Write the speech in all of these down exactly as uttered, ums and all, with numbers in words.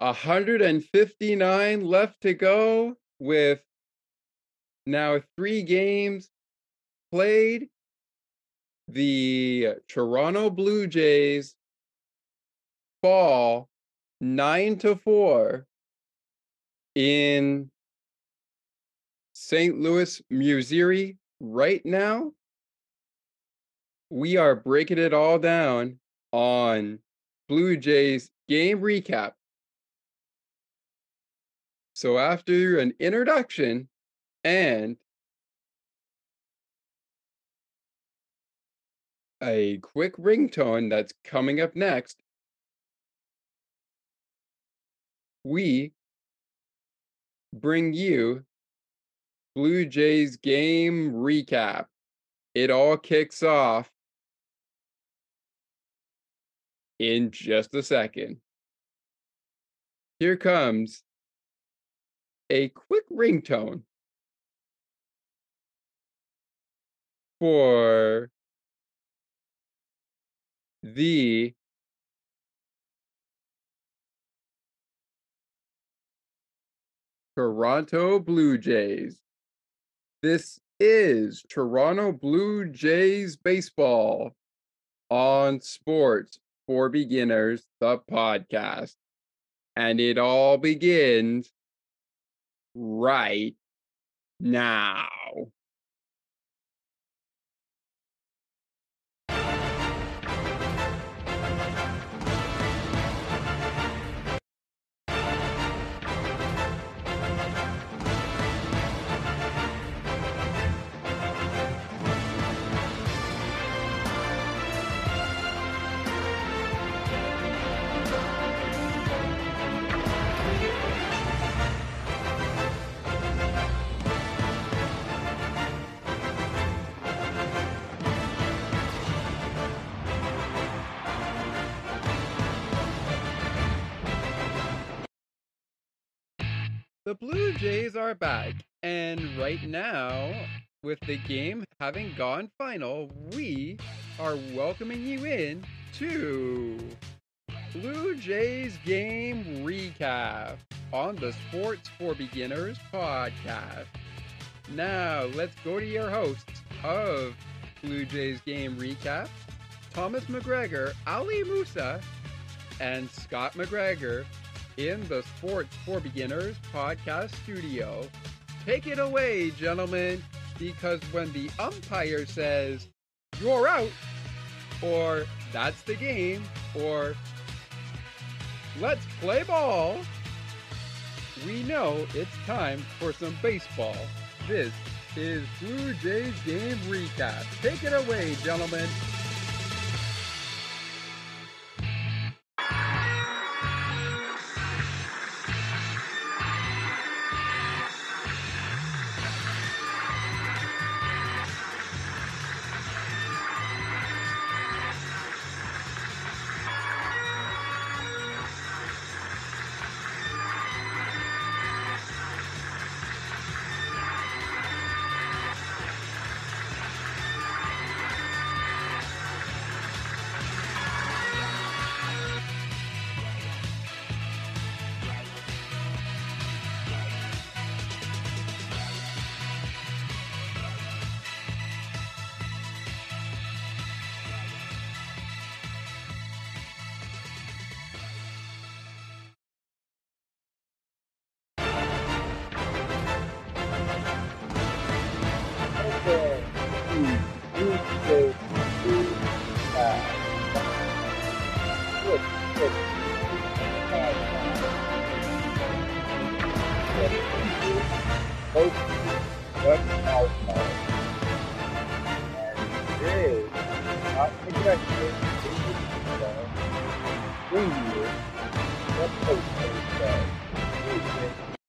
one hundred fifty-nine left to go with now three games played. The Toronto Blue Jays fall nine to four in Saint Louis, Missouri right now. We are breaking it all down on Blue Jays Game Recap. So after an introduction and a quick ringtone that's coming up next, we bring you Blue Jays Game Recap. It all kicks off in just a second. Here comes a quick ringtone for the Toronto Blue Jays. This is Toronto Blue Jays baseball on Sports for Beginners, the podcast. And it all begins right now. The Blue Jays are back, and right now, with the game having gone final, we are welcoming you in to Blue Jays Game Recap on the Sports for Beginners podcast. Now, let's go to your hosts of Blue Jays Game Recap, Thomas McGregor, Ali Musa, and Scott McGregor, in the Sports for Beginners podcast studio. Take it away, gentlemen, because when the umpire says, you're out, or that's the game, or let's play ball, we know it's time for some baseball. This is Blue Jays Game Recap. Take it away, gentlemen.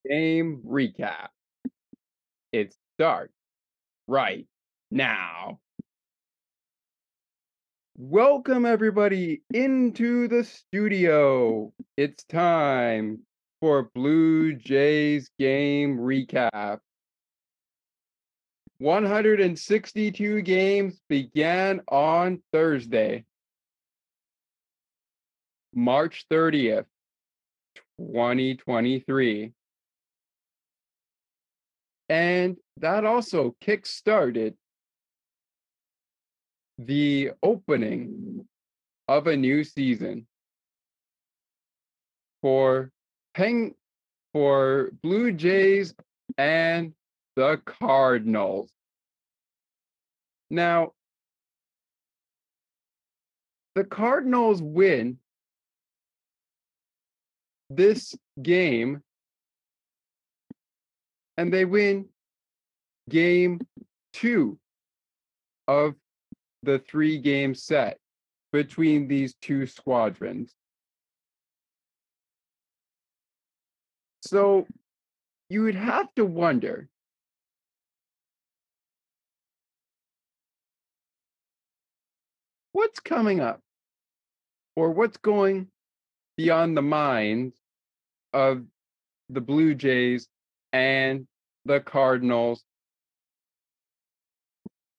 Game recap. It starts right now. Welcome everybody into the studio. It's time for Blue Jays Game Recap. one hundred sixty-two games began on Thursday, March thirtieth, twenty twenty-three. And that also kick-started the opening of a new season for Peng, for Blue Jays and the Cardinals. Now, the Cardinals win this game, and they win game two of the three-game set between these two squadrons. So you would have to wonder, what's coming up, or what's going beyond the minds of the Blue Jays and the Cardinals,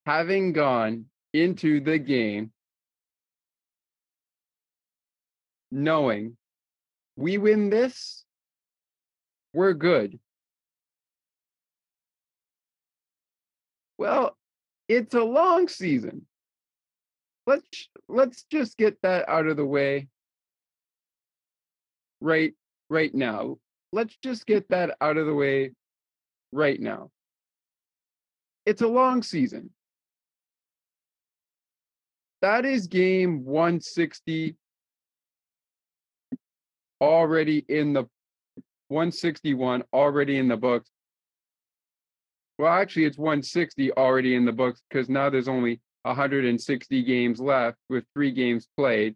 having gone into the game knowing, we win this, we're good. Well, it's a long season. Let's let's just get that out of the way right right now. Let's just get that out of the way right now. It's a long season. That is game one sixty already in the one sixty-one already in the books. Well, actually, it's one sixty already in the books, because now there's only one hundred sixty games left with three games played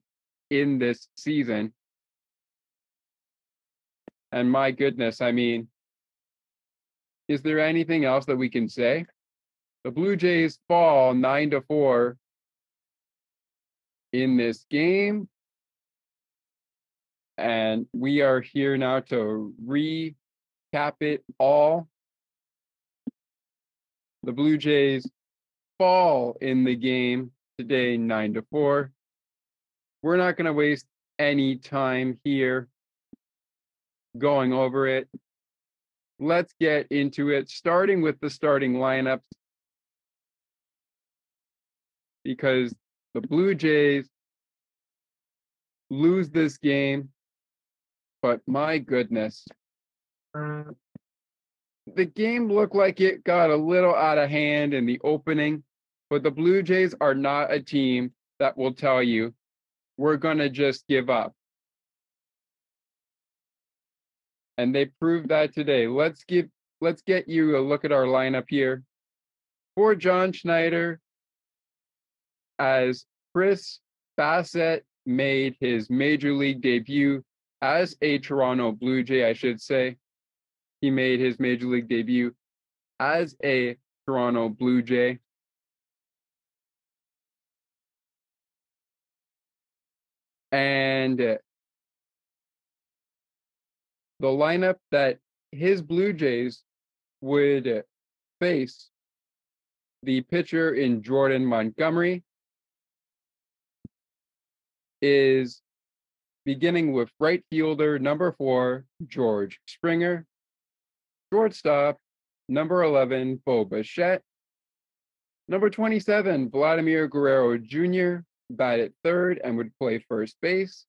in this season. And my goodness, I mean, is there anything else that we can say? The Blue Jays fall nine to four in this game. And we are here now to recap it all. The Blue Jays fall in the game today, nine to four. We're not going to waste any time here going over it. Let's get into it, starting with the starting lineups, because the Blue Jays lose this game, but my goodness, the game looked like it got a little out of hand in the opening, but the Blue Jays are not a team that will tell you, we're going to just give up. And they proved that today. Let's give, let's get you a look at our lineup here. For John Schneider, as Chris Bassett made his major league debut as a Toronto Blue Jay, I should say. He made his major league debut as a Toronto Blue Jay. And the lineup that his Blue Jays would face, the pitcher in Jordan Montgomery, is beginning with right fielder number four, George Springer. Shortstop, number eleven, Bo Bichette. Number twenty-seven, Vladimir Guerrero Junior batted third and would play first base.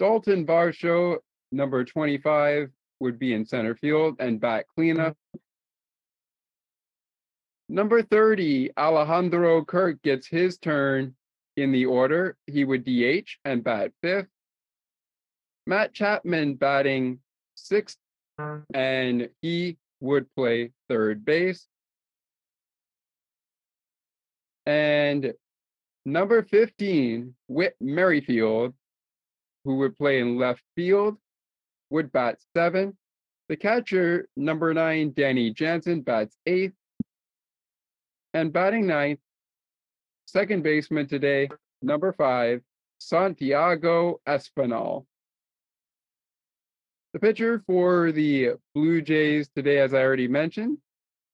Dalton Varsho, number twenty-five, would be in center field and bat cleanup. Number thirty, Alejandro Kirk gets his turn in the order. He would D H and bat fifth. Matt Chapman batting sixth, and he would play third base. And number fifteen, Whit Merrifield, who would play in left field, would bat seven. The catcher, number nine, Danny Jansen, bats eighth. And batting ninth, second baseman today, number five, Santiago Espinal. The pitcher for the Blue Jays today, as I already mentioned,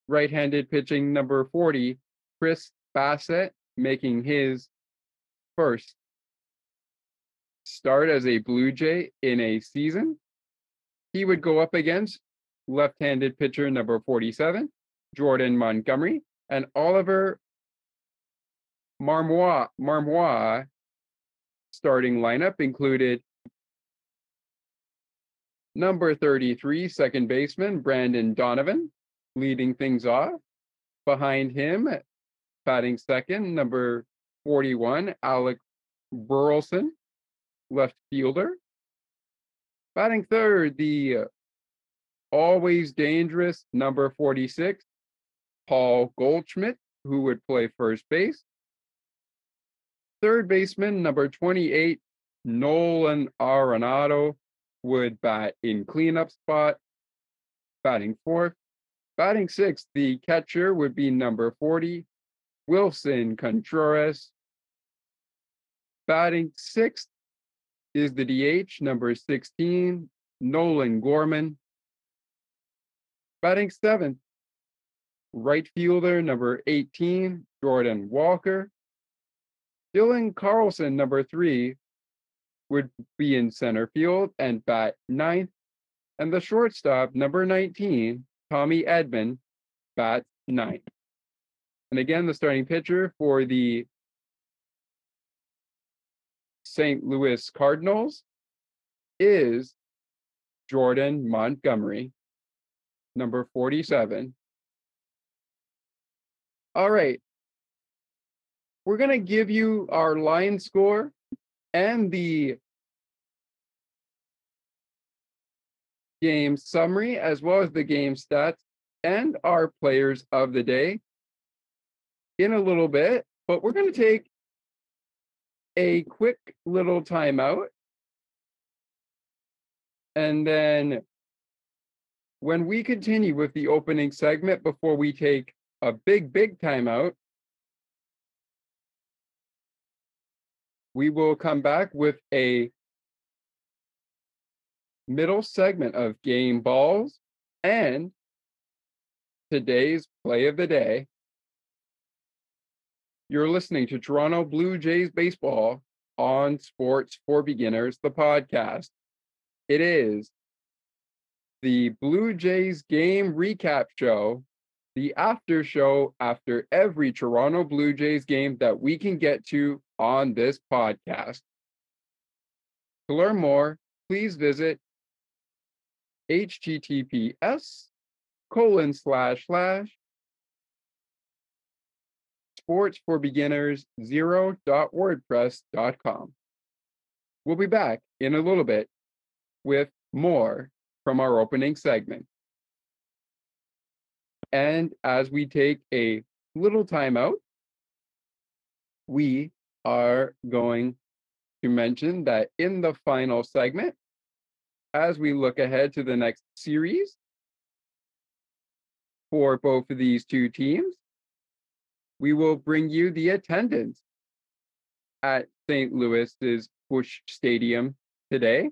right-handed pitching number forty, Chris Bassett, making his first start as a Blue Jay in a season. He would go up against left-handed pitcher number forty-seven, Jordan Montgomery, and Oliver Marmois. Marmois starting lineup included number thirty-three, second baseman Brendan Donovan, leading things off. Behind him, batting second, number forty-one, Alec Burleson, left fielder. Batting third, the always dangerous number forty-six, Paul Goldschmidt, who would play first base. Third baseman, number twenty-eight, Nolan Arenado, would bat in cleanup spot. Batting fourth. Batting sixth, the catcher would be number forty, Wilson Contreras. Batting sixth is the D H, number sixteen, Nolan Gorman. Batting seventh, right fielder, number eighteen, Jordan Walker. Dylan Carlson, number three, would be in center field and bat ninth. And the shortstop, number nineteen, Tommy Edman, bats ninth. And again, the starting pitcher for the Saint Louis Cardinals is Jordan Montgomery, number forty-seven. All right. We're going to give you our line score and the game summary, as well as the game stats and our players of the day in a little bit. But we're going to take a quick little timeout. And then when we continue with the opening segment, before we take a big, big timeout, we will come back with a middle segment of game balls and today's play of the day. You're listening to Toronto Blue Jays Baseball on Sports for Beginners, the podcast. It is the Blue Jays Game Recap Show, the after show after every Toronto Blue Jays game that we can get to on this podcast. To learn more, please visit https colon slash slash sports for beginners zero dot wordpress dot com. We'll be back in a little bit with more from our opening segment. And as we take a little timeout, we are going to mention that in the final segment, as we look ahead to the next series for both of these two teams, we will bring you the attendance at Saint Louis's Busch Stadium today.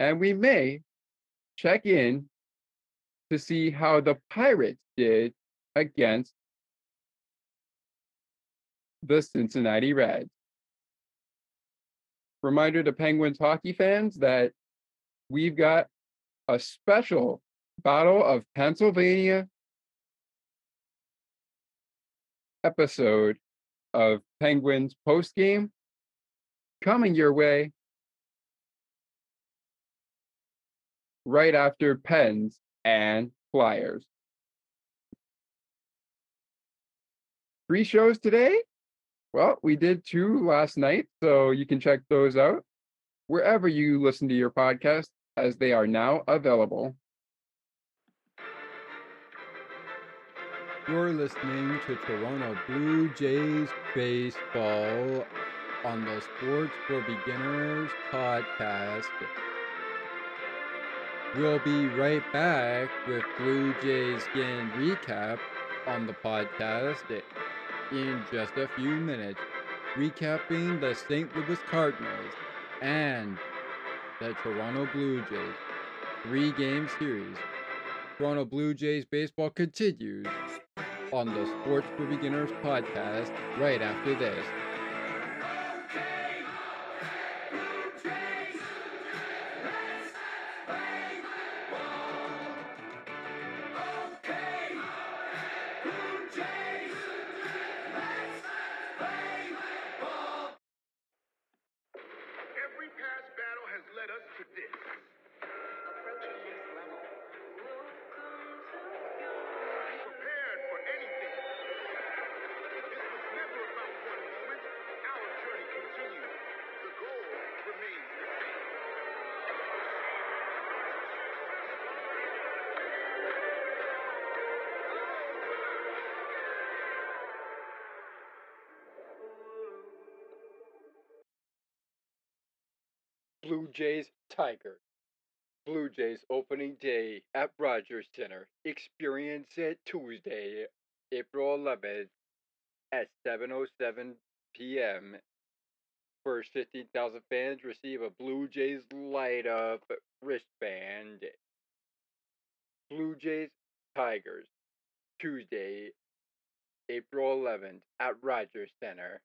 And we may check in to see how the Pirates did against the Cincinnati Reds. Reminder to Penguins hockey fans that we've got a special Battle of Pennsylvania episode of Penguins postgame coming your way right after Pens and Flyers. Three shows today. Well, we did two last night, so you can check those out wherever you listen to your podcast, as they are now available. You're listening to Toronto Blue Jays Baseball on the Sports for Beginners podcast. We'll be right back with Blue Jays Game Recap on the podcast in just a few minutes, recapping the Saint Louis Cardinals and the Toronto Blue Jays three-game series. Toronto Blue Jays baseball continues on the Sports for Beginners podcast right after this. Let us predict. Approaching next level. Be prepared for anything. This was never about one moment. Our journey continues. The goal remains the same. Blue Jays Tiger. Blue Jays opening day at Rogers Center. Experience it Tuesday, April eleventh at seven oh seven p m First fifteen thousand fans receive a Blue Jays light-up wristband. Blue Jays Tigers. Tuesday, April eleventh at Rogers Center.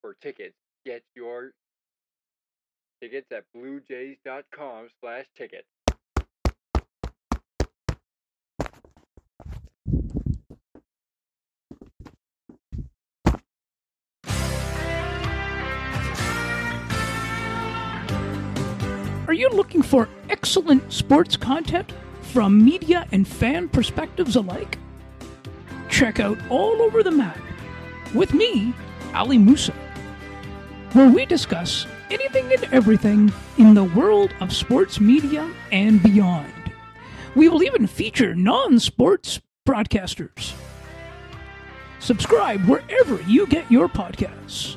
For tickets, get your tickets at bluejays.com slash tickets. Are you looking for excellent sports content from media and fan perspectives alike? Check out All Over the Map with me, Ali Musa, where we discuss anything and everything in the world of sports media and beyond. We will even feature non-sports broadcasters. Subscribe wherever you get your podcasts.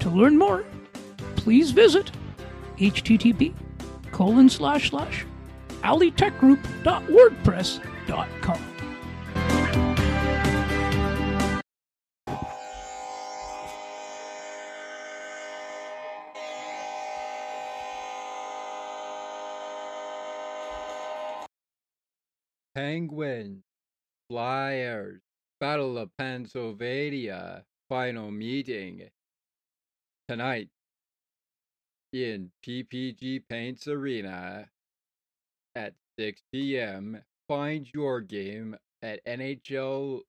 To learn more, please visit http colon slash slash alitechgroup.wordpress.com. Penguins, Flyers, Battle of Pennsylvania, final meeting tonight in P P G Paints Arena at six p m Find your game at N H L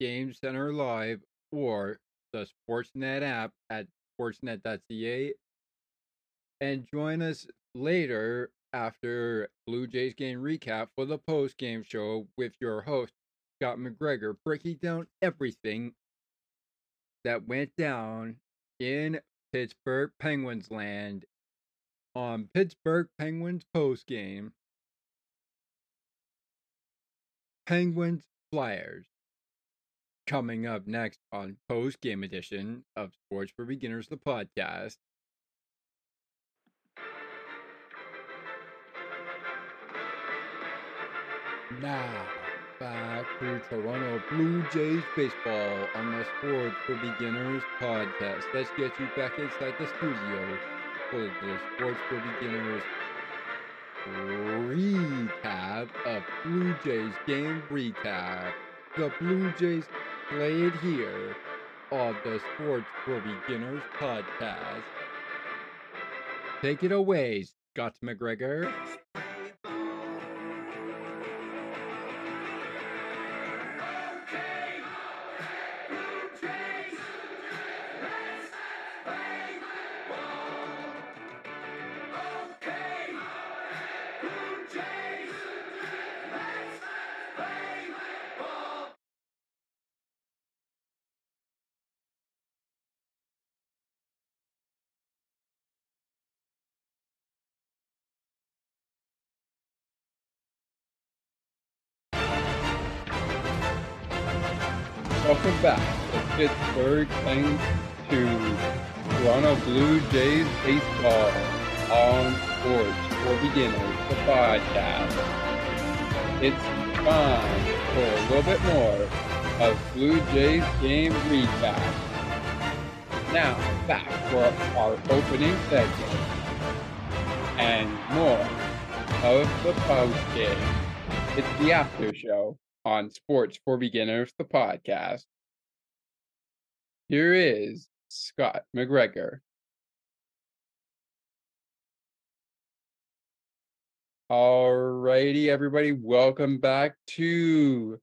Game Center Live or the Sportsnet app at sportsnet dot c a, and join us later after Blue Jays Game Recap for the post-game show with your host, Scott McGregor, breaking down everything that went down in Pittsburgh Penguins land on Pittsburgh Penguins post-game. Penguins Flyers. Coming up next on post-game edition of Sports for Beginners, the podcast. Now, back to Toronto Blue Jays baseball on the Sports for Beginners podcast. Let's get you back inside the studio for the Sports for Beginners recap of Blue Jays Game Recap. The Blue Jays played here on the Sports for Beginners podcast. Take it away, Scott McGregor. Welcome back to Pittsburgh Penguins to Toronto Blue Jays baseball on Sports for Beginners, the podcast. It's time for a little bit more of Blue Jays Game Recap. Now back for our opening segment and more of the post game. It's the after show on Sports for Beginners, the podcast. Here is Scott McGregor. All righty, everybody. Welcome back to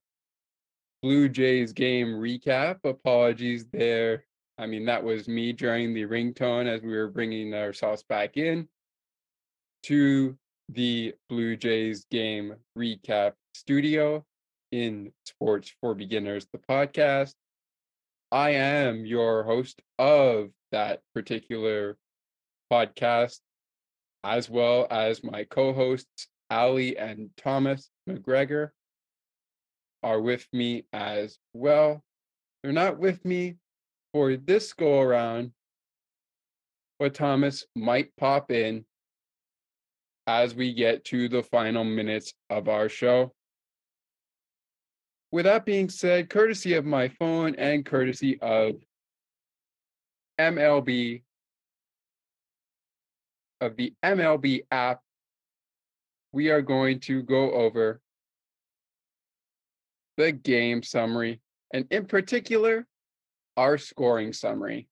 Blue Jays Game Recap. Apologies there. I mean, that was me during the ringtone as we were bringing ourselves back in. to the Blue Jays Game Recap studio in Sports for Beginners, the podcast. I am your host of that particular podcast, as well as my co-hosts, Ali and Thomas McGregor, are with me as well. They're not with me for this go-around, but Thomas might pop in as we get to the final minutes of our show. With that being said, courtesy of my phone and courtesy of M L B, of the M L B app, we are going to go over the game summary, and in particular, our scoring summary.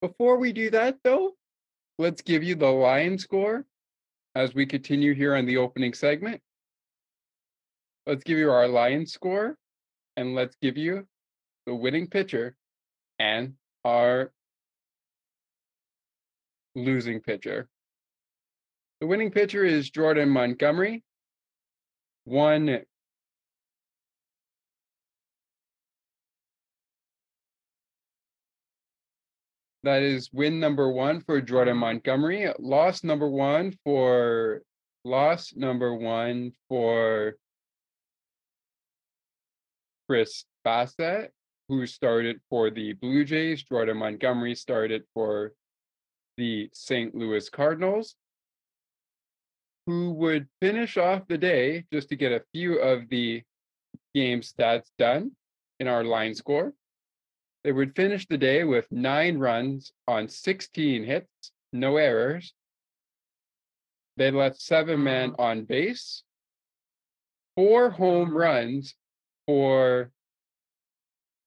Before we do that, though, let's give you the line score as we continue here on the opening segment. Let's give you our line score, and let's give you the winning pitcher and our losing pitcher. The winning pitcher is Jordan Montgomery, one That is win number one for Jordan Montgomery. Loss number one for loss number one for Chris Bassett, who started for the Blue Jays. Jordan Montgomery started for the Saint Louis Cardinals, who would finish off the day, just to get a few of the game stats done in our line score. They would finish the day with nine runs on sixteen hits, no errors. They left seven men on base, four home runs for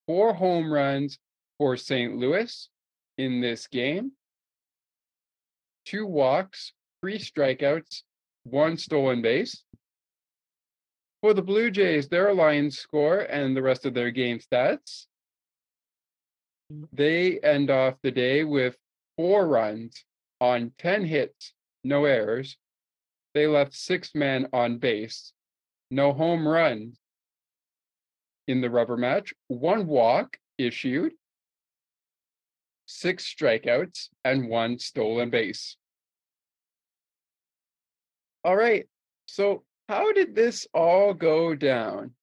four home runs for Saint Louis in this game, two walks, three strikeouts, one stolen base. For the Blue Jays, their line score and the rest of their game stats, they end off the day with four runs on ten hits, no errors. They left six men on base, no home runs in the rubber match, one walk issued, six strikeouts, and one stolen base. All right, so how did this all go down?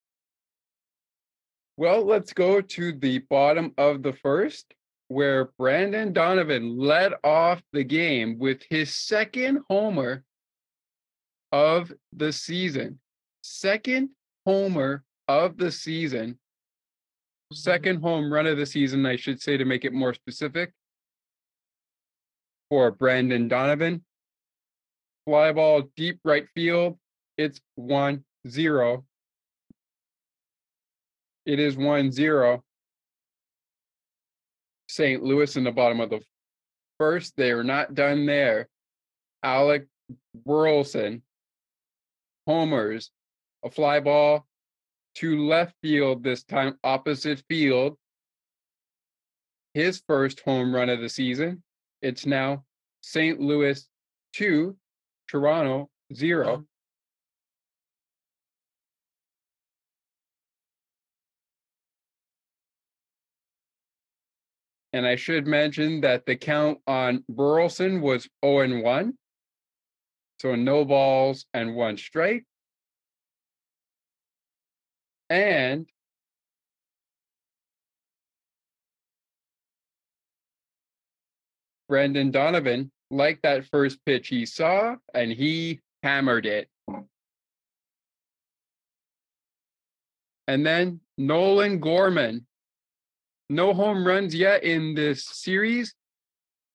Well, let's go to the bottom of the first, where Brendan Donovan led off the game with his second homer of the season. Second homer of the season. Second home run of the season, I should say, to make it more specific, for Brendan Donovan. Fly ball deep right field. It's one zero. It is one zero. Saint Louis in the bottom of the first. They are not done there. Alec Burleson, homers, a fly ball to left field, this time opposite field. His first home run of the season. It's now Saint Louis two, Toronto zero. And I should mention that the count on Burleson was oh and one. So no balls and one strike. And Brendan Donovan liked that first pitch he saw, and he hammered it. And then Nolan Gorman. No home runs yet in this series.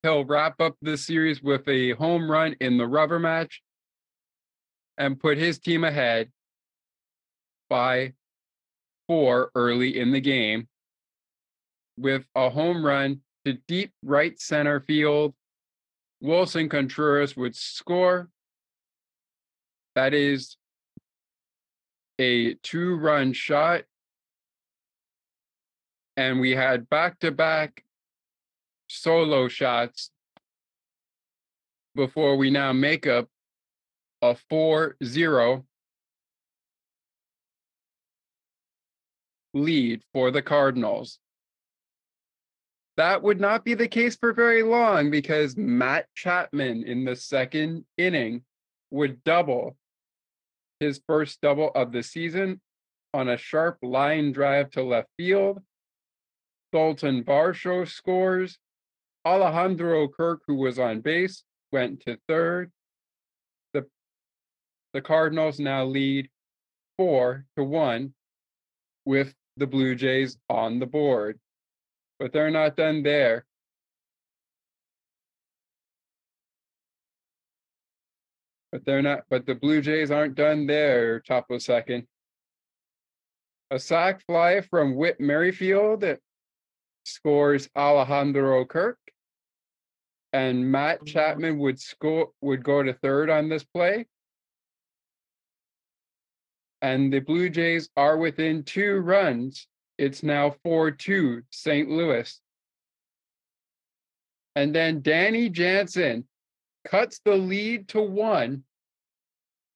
He'll wrap up the series with a home run in the rubber match and put his team ahead by four early in the game with a home run to deep right center field. Wilson Contreras would score. That is a two-run shot. And we had back-to-back solo shots before we now make up a four zero lead for the Cardinals. That would not be the case for very long, because Matt Chapman in the second inning would double, his first double of the season, on a sharp line drive to left field. Dalton Varsho scores. Alejandro Kirk, who was on base, went to third. The, the Cardinals now lead four to one with the Blue Jays on the board. But they're not done there. But they're not, but the Blue Jays aren't done there, top of second. A sac fly from Whit Merrifield that scores Alejandro Kirk. And Matt Chapman would score, would go to third on this play. And the Blue Jays are within two runs. It's now four two Saint Louis. And then Danny Jansen cuts the lead to one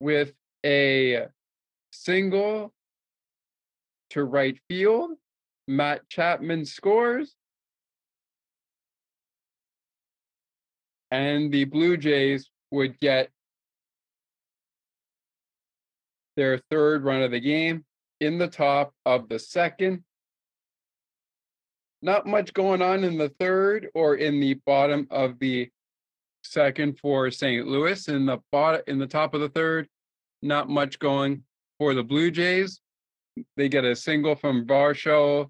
with a single to right field. Matt Chapman scores. And the Blue Jays would get their third run of the game in the top of the second. Not much going on in the third or in the bottom of the second for Saint Louis. In the bottom, in the top of the third, not much going for the Blue Jays. They get a single from Varsho,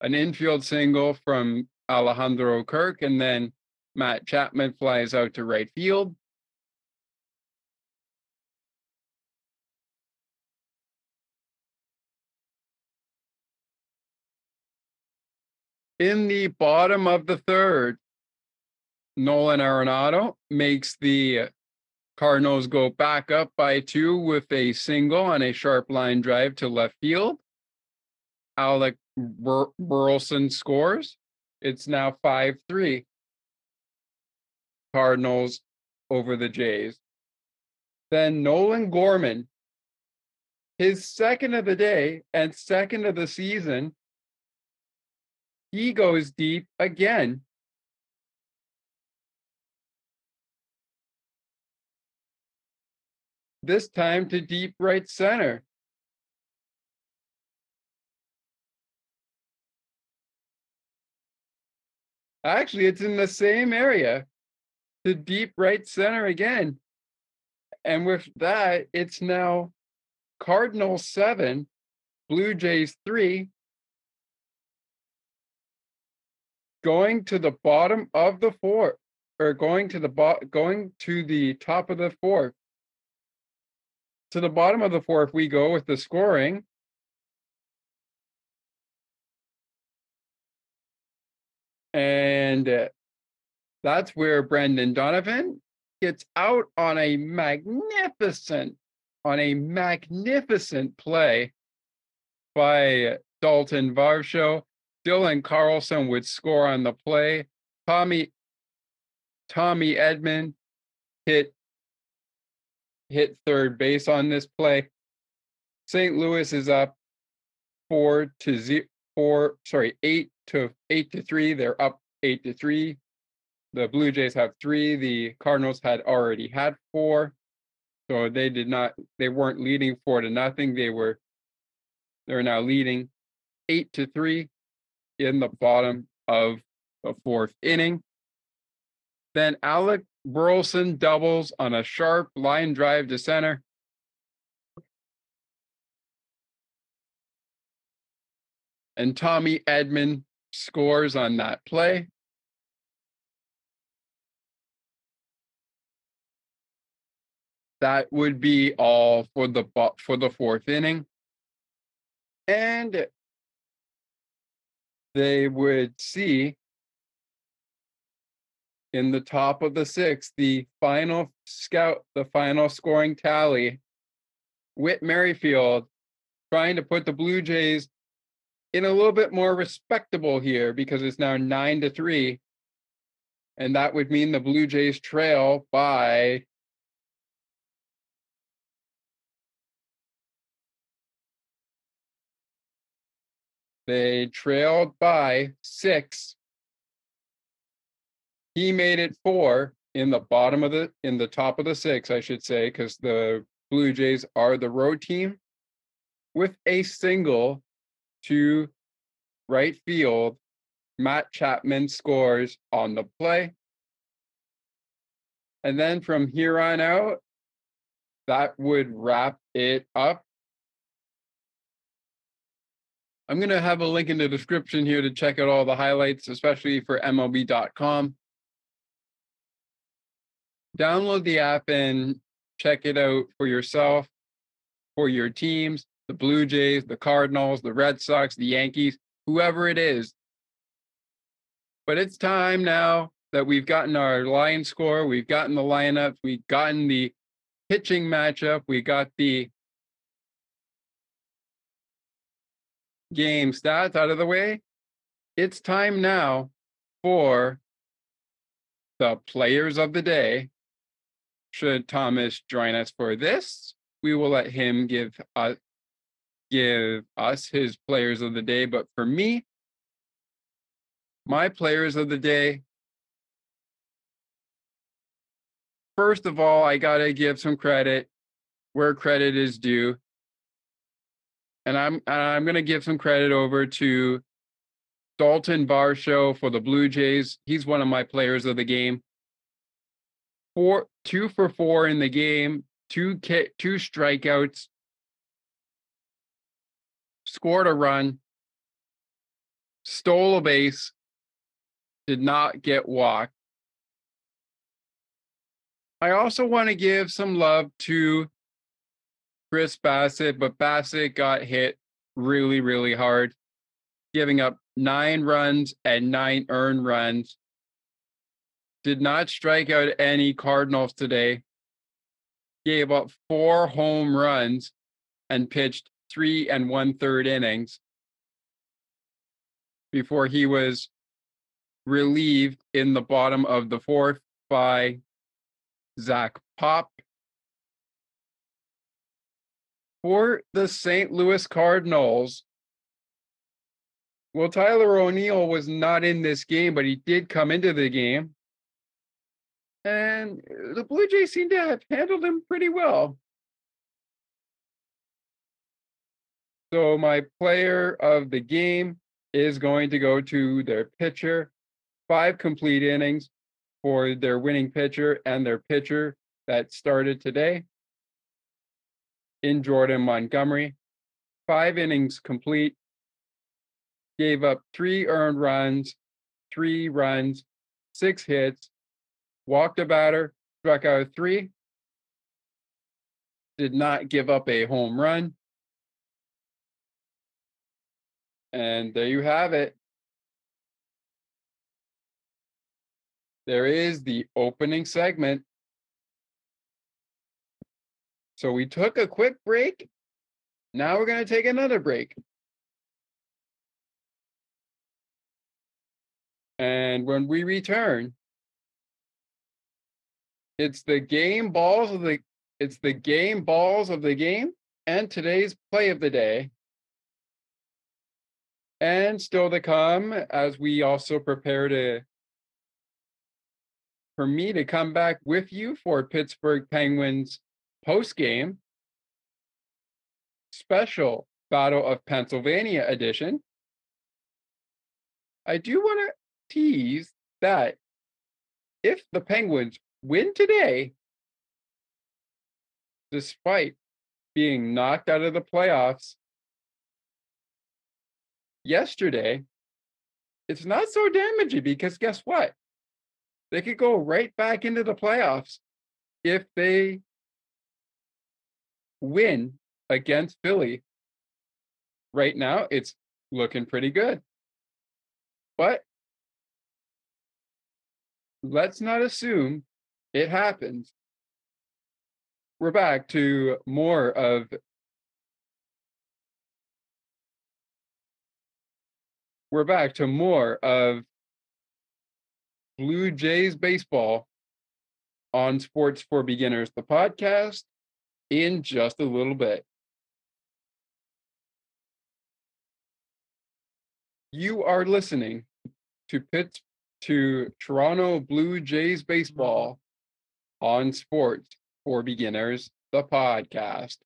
an infield single from Alejandro Kirk, and then Matt Chapman flies out to right field. In the bottom of the third, Nolan Arenado makes the Cardinals go back up by two with a single on a sharp line drive to left field. Alec Bur- Burleson scores. It's now five three. Cardinals over the Jays. Then Nolan Gorman, his second of the day and second of the season, he goes deep again. This time to deep right center. Actually, it's in the same area, to deep right center again. And with that, it's now Cardinals seven, Blue Jays three. Going to the bottom of the fourth, or going to the bo- going to the top of the fourth. To the bottom of the fourth, we go with the scoring. And uh, that's where Brendan Donovan gets out on a magnificent, on a magnificent play by Dalton Varsho. Dylan Carlson would score on the play. Tommy Tommy Edman hit hit third base on this play. Saint Louis is up four to zero, four, sorry, eight to eight to three. They're up eight to three. The Blue Jays have three. The Cardinals had already had four. So they did not, they weren't leading four to nothing. They were they're now leading eight to three in the bottom of the fourth inning. Then Alec Burleson doubles on a sharp line drive to center. And Tommy Edman scores on that play. That would be all for the for the fourth inning. And they would see in the top of the sixth, the final scout, the final scoring tally, Whit Merrifield trying to put the Blue Jays in a little bit more respectable here, because it's now nine to three and that would mean the Blue Jays trail by they trailed by six. He made it four in the bottom of the in the top of the six, I should say, because the Blue Jays are the road team, with a single to right field. Matt Chapman scores on the play. And then from here on out, that would wrap it up. I'm going to have a link in the description here to check out all the highlights, especially for M L B dot com. Download the app and check it out for yourself, for your teams, the Blue Jays, the Cardinals, the Red Sox, the Yankees, whoever it is. But it's time now that we've gotten our line score, we've gotten the lineups, we've gotten the pitching matchup, we got the game stats out of the way. It's time now for the players of the day. Should Thomas join us for this, we will let him give us, give us his players of the day. But for me, my players of the day, first of all, I got to give some credit where credit is due. And I'm I'm going to give some credit over to Dalton Varsho for the Blue Jays. He's one of my players of the game. Four, two for four in the game, two, two strikeouts, scored a run, stole a base, did not get walked. I also want to give some love to Chris Bassett, but Bassett got hit really, really hard, giving up nine runs and nine earned runs. Did not strike out any Cardinals today. Gave up four home runs and pitched three and one-third innings before he was relieved in the bottom of the fourth by Zach Pop. For the Saint Louis Cardinals, well, Tyler O'Neill was not in this game, but he did come into the game. And the Blue Jays seem to have handled him pretty well. So my player of the game is going to go to their pitcher. Five complete innings for their winning pitcher and their pitcher that started today in Jordan Montgomery. Five innings complete. Gave up three earned runs, three runs, six hits, walked a batter, struck out three, did not give up a home run. And there you have it. There is the opening segment. So we took a quick break. Now we're going to take another break. And when we return, it's the game balls of the it's the game balls of the game and today's play of the day. And still to come, as we also prepare to for me to come back with you for Pittsburgh Penguins post-game special Battle of Pennsylvania edition. I do want to tease that if the Penguins win today, despite being knocked out of the playoffs yesterday, it's not so damaging, because guess what? They could go right back into the playoffs if they win against Philly. Right now, it's looking pretty good. But let's not assume it happens. We're back to more of We're back to more of Blue Jays baseball on Sports for Beginners, the podcast, in just a little bit. You are listening to Pitt, to Toronto Blue Jays baseball on Sports for Beginners, the podcast.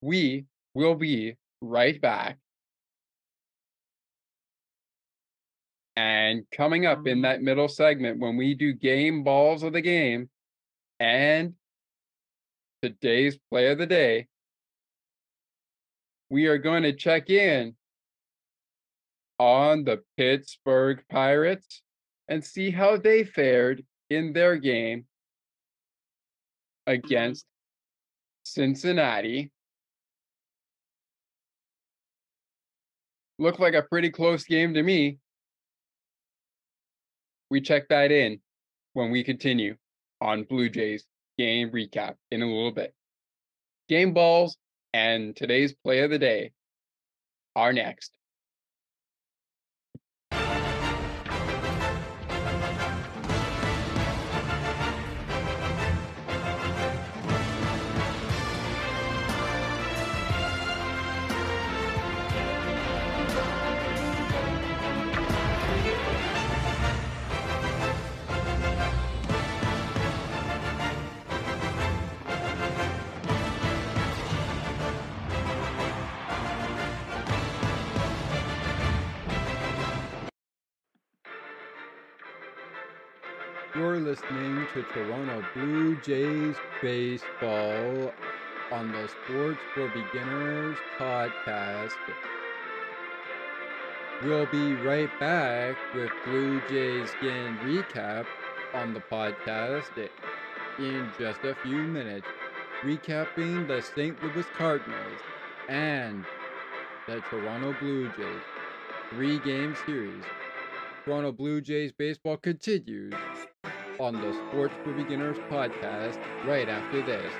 We will be right back. And coming up in that middle segment, when we do game balls of the game and today's play of the day, we are going to check in on the Pittsburgh Pirates and see how they fared in their game against Cincinnati. Looked like a pretty close game to me. We check that in when we continue on Blue Jays Game Recap in a little bit. Game balls and today's play of the day are next. You're listening to Toronto Blue Jays baseball on the Sports for Beginners podcast. We'll be right back with Blue Jays Game Recap on the podcast in just a few minutes, recapping the Saint Louis Cardinals and the Toronto Blue Jays three-game series. Toronto Blue Jays baseball continues on the Sports for Beginners podcast right after this.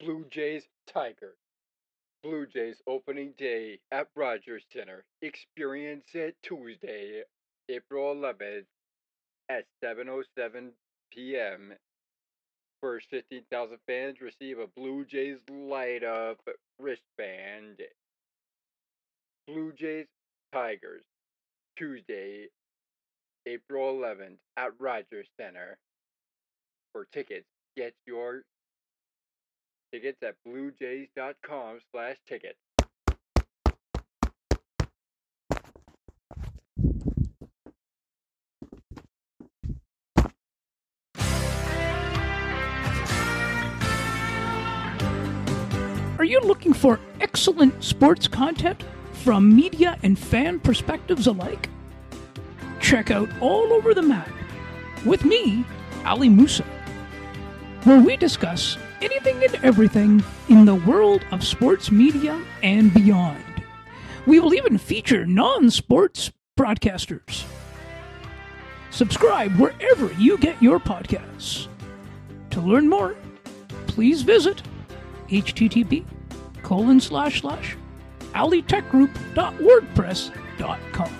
Blue Jays Tiger. Blue Jays opening day at Rogers Center. Experience it Tuesday, April eleventh at seven oh seven p.m. First fifteen thousand fans receive a Blue Jays light-up wristband. Blue Jays Tigers. Tuesday, April eleventh at Rogers Center. For tickets, get your tickets at bluejays.com slash tickets. Are you looking for excellent sports content from media and fan perspectives alike? Check out All Over the Map with me, Ali Musa, where we discuss anything and everything in the world of sports media and beyond. We will even feature non-sports broadcasters. Subscribe wherever you get your podcasts. To learn more, please visit http colon slash slash alitechgroup.wordpress.com.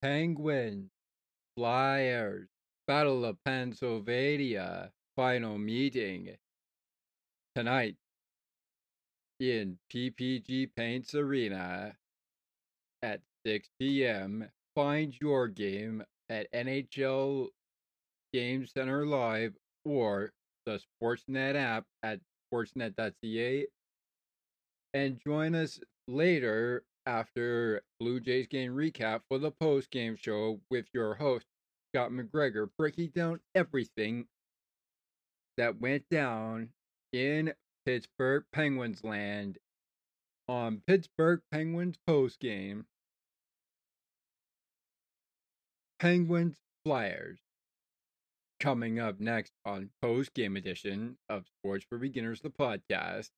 Penguins, Flyers, Battle of Pennsylvania, final meeting tonight in P P G Paints Arena at six p.m. Find your game at N H L Game Center Live or the Sportsnet app at sportsnet dot c a, and join us later after Blue Jays Game Recap for the post-game show with your host, Scott McGregor, breaking down everything that went down in Pittsburgh Penguins land on Pittsburgh Penguins post-game. Penguins Flyers. Coming up next on post-game edition of Sports for Beginners, the podcast.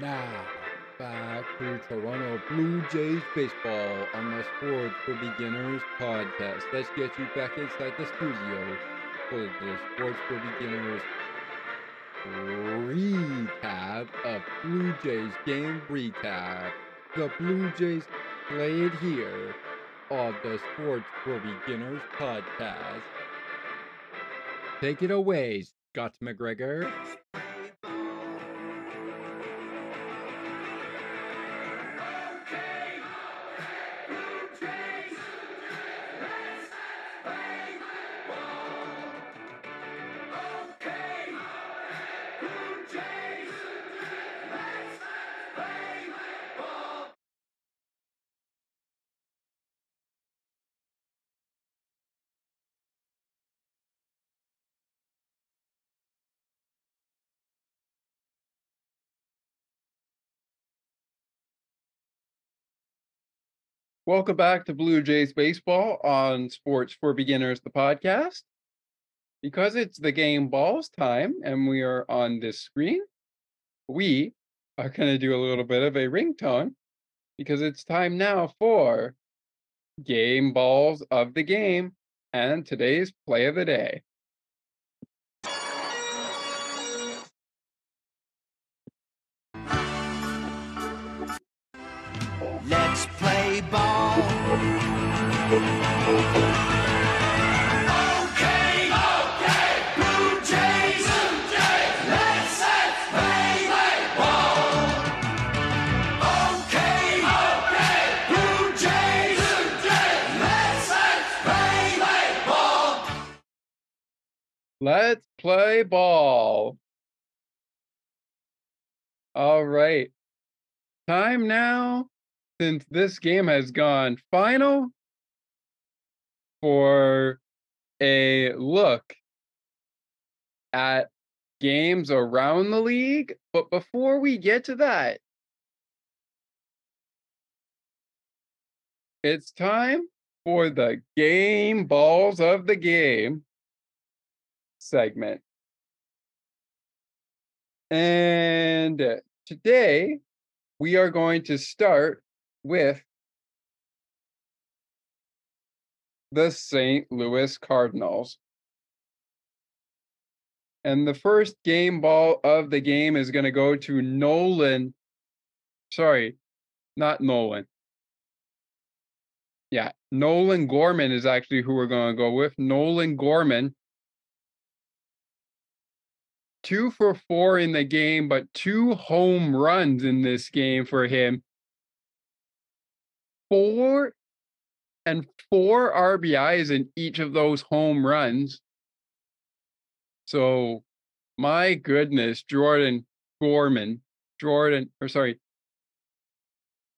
Now, back to Toronto Blue Jays baseball on the Sports for Beginners podcast. Let's get you back inside the studio for the Sports for Beginners recap of Blue Jays Game Recap. The Blue Jays played here on the Sports for Beginners podcast. Take it away, Scott McGregor. Welcome back to Blue Jays Baseball on Sports for Beginners, the podcast. Because it's the game balls time and we are on this screen, we are going to do a little bit of a ringtone because it's time now for game balls of the game and today's play of the day. Let's play ball. Okay, okay, Blue Jays, Blue Jays. Let's play, play ball. Okay, okay, Blue Jays, Blue Jays. Let's play, play ball. Let's play ball. All right, time now. Since this game has gone final, for a look at games around the league. But before we get to that, it's time for the Game Balls of the Game segment. And today we are going to start with the Saint Louis Cardinals. And the first game ball of the game is going to go to Nolan. Sorry, not Nolan. Yeah, Nolan Gorman is actually who we're going to go with. Nolan Gorman. Two for four in the game, but two home runs in this game for him. Four and four R B Is in each of those home runs. So, my goodness, Jordan Gorman, Jordan, or sorry,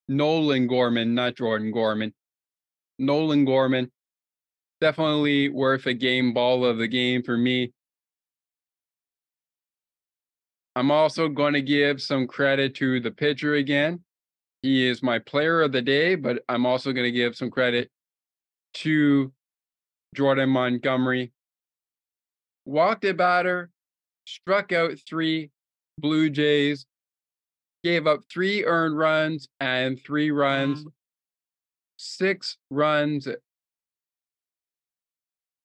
Nolan Gorman, not Jordan Gorman, Nolan Gorman, definitely worth a game ball of the game for me. I'm also going to give some credit to the pitcher again. He is my player of the day, but I'm also going to give some credit to Jordan Montgomery. Walked a batter, struck out three Blue Jays, gave up three earned runs and three runs, six runs,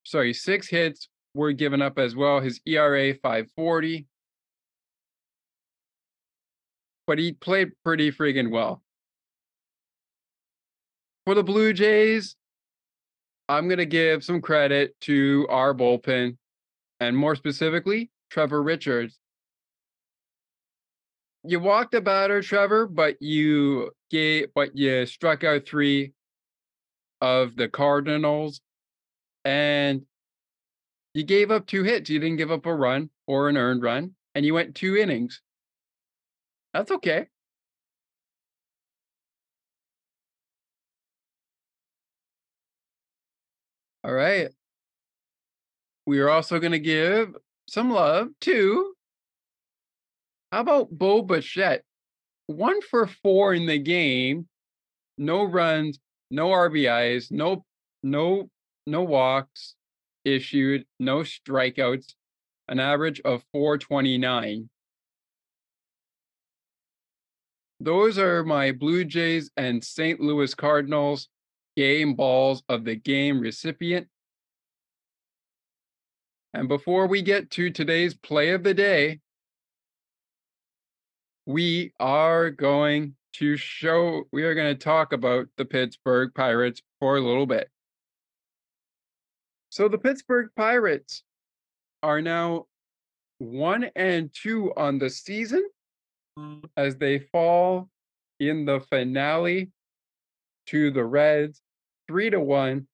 sorry, six hits were given up as well. His E R A five forty. But he played pretty friggin' well. For the Blue Jays, I'm going to give some credit to our bullpen, and more specifically, Trevor Richards. you walked a batter, Trevor, but you gave, but you struck out three of the Cardinals, and you gave up two hits. You didn't give up a run or an earned run, and you went two innings. That's okay. All right. We are also going to give some love to, how about Bo Bichette? One for four in the game. No runs, no R B Is, no no no walks issued, no strikeouts, an average of four twenty-nine. Those are my Blue Jays and Saint Louis Cardinals game balls of the game recipient. And before we get to today's play of the day, we are going to show, we are going to talk about the Pittsburgh Pirates for a little bit. So the Pittsburgh Pirates are now one and two on the season as they fall in the finale to the Reds, three to one,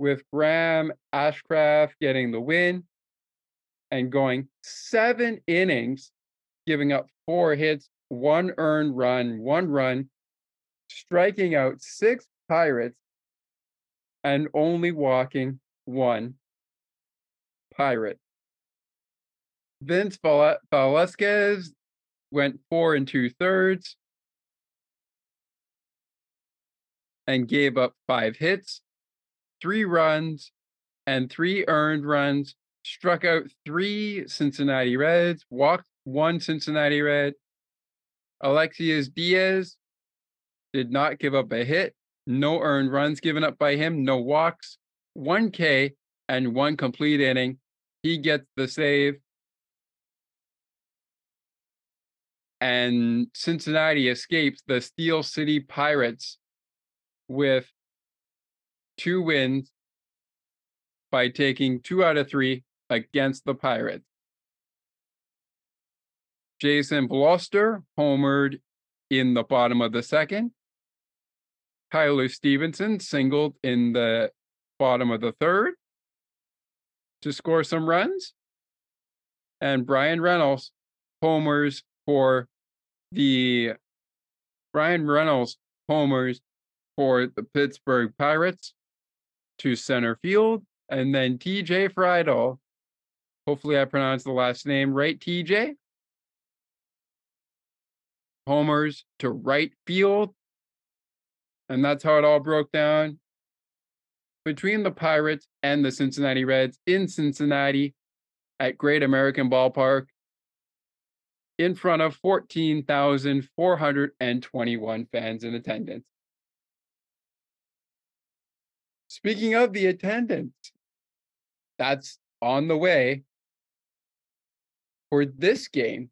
with Graham Ashcraft getting the win and going seven innings, giving up four hits, one earned run, one run, striking out six Pirates and only walking one Pirate. Vince Velasquez went four and two thirds and gave up five hits, three runs, and three earned runs, struck out three Cincinnati Reds, walked one Cincinnati Red. Alexis Diaz did not give up a hit, no earned runs given up by him, no walks, one K, and one complete inning. He gets the save. And Cincinnati escapes the Steel City Pirates with two wins by taking two out of three against the Pirates. Jason Bloster homered in the bottom of the second. Tyler Stevenson singled in the bottom of the third to score some runs. And Brian Reynolds homers for the Brian Reynolds homers for the Pittsburgh Pirates to center field. And then T J Friedel, hopefully I pronounced the last name right, T J, homers to right field. And that's how it all broke down between the Pirates and the Cincinnati Reds in Cincinnati at Great American Ballpark in front of fourteen thousand four hundred twenty-one fans in attendance. Speaking of the attendance, that's on the way for this game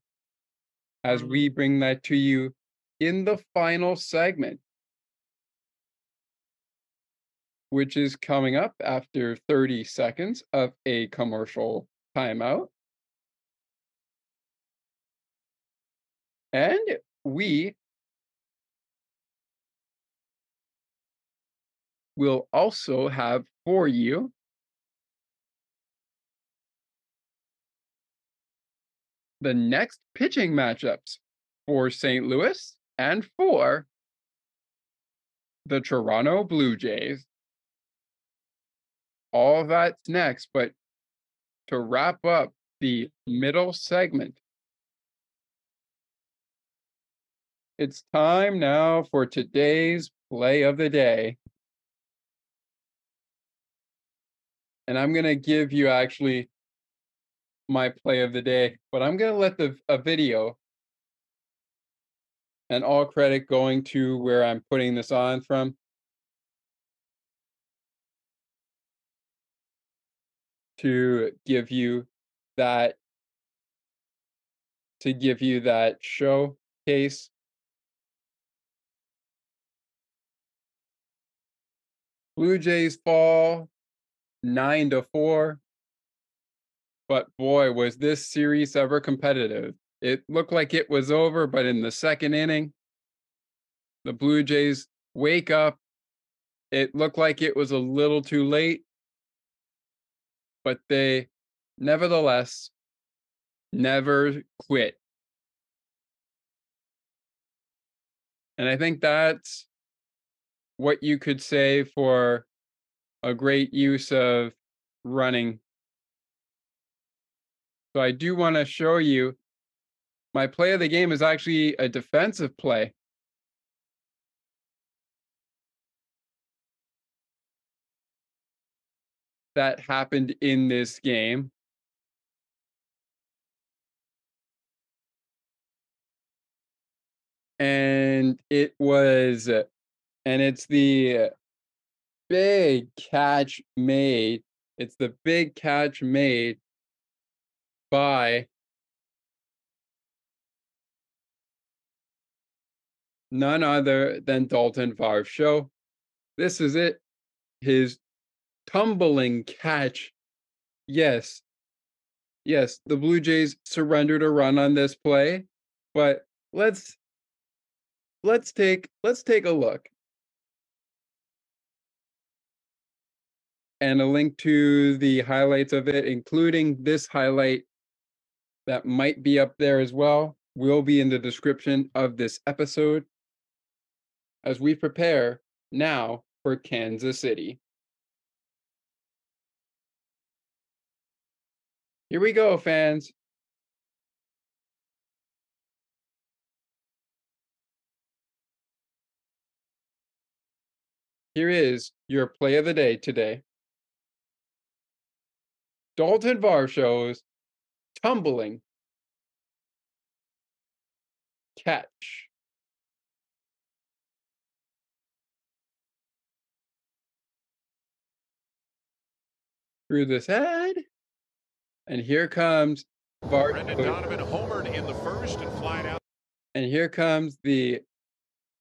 as we bring that to you in the final segment, which is coming up after thirty seconds of a commercial timeout. And we will also have for you the next pitching matchups for Saint Louis and for the Toronto Blue Jays. All that's next, but to wrap up the middle segment, it's time now for today's play of the day. And I'm going to give you actually my play of the day, but I'm going to let the a video and all credit going to where I'm putting this on from. To give you that, to give you that showcase. Blue Jays fall nine to four, but boy, was this series ever competitive It looked like it was over, but in the second inning, the Blue Jays wake up. It looked like it was a little too late, but they nevertheless never quit. And I think that's what you could say for a great use of running. So I do want to show you my play of the game is actually a defensive play. That happened in this game. And it was, and it's the big catch made. It's the big catch made by none other than Dalton Varsho. This is it. His tumbling catch. Yes. Yes, the Blue Jays surrendered a run on this play, but let's let's take let's take a look. And a link to the highlights of it, including this highlight that might be up there as well, will be in the description of this episode as we prepare now for Kansas City. Here we go, fans. Here is your play of the day today. Dalton Varsho's tumbling catch. Through this head. And here comes Varsho. Brendan Donovan homered in the first and flying out. And here comes the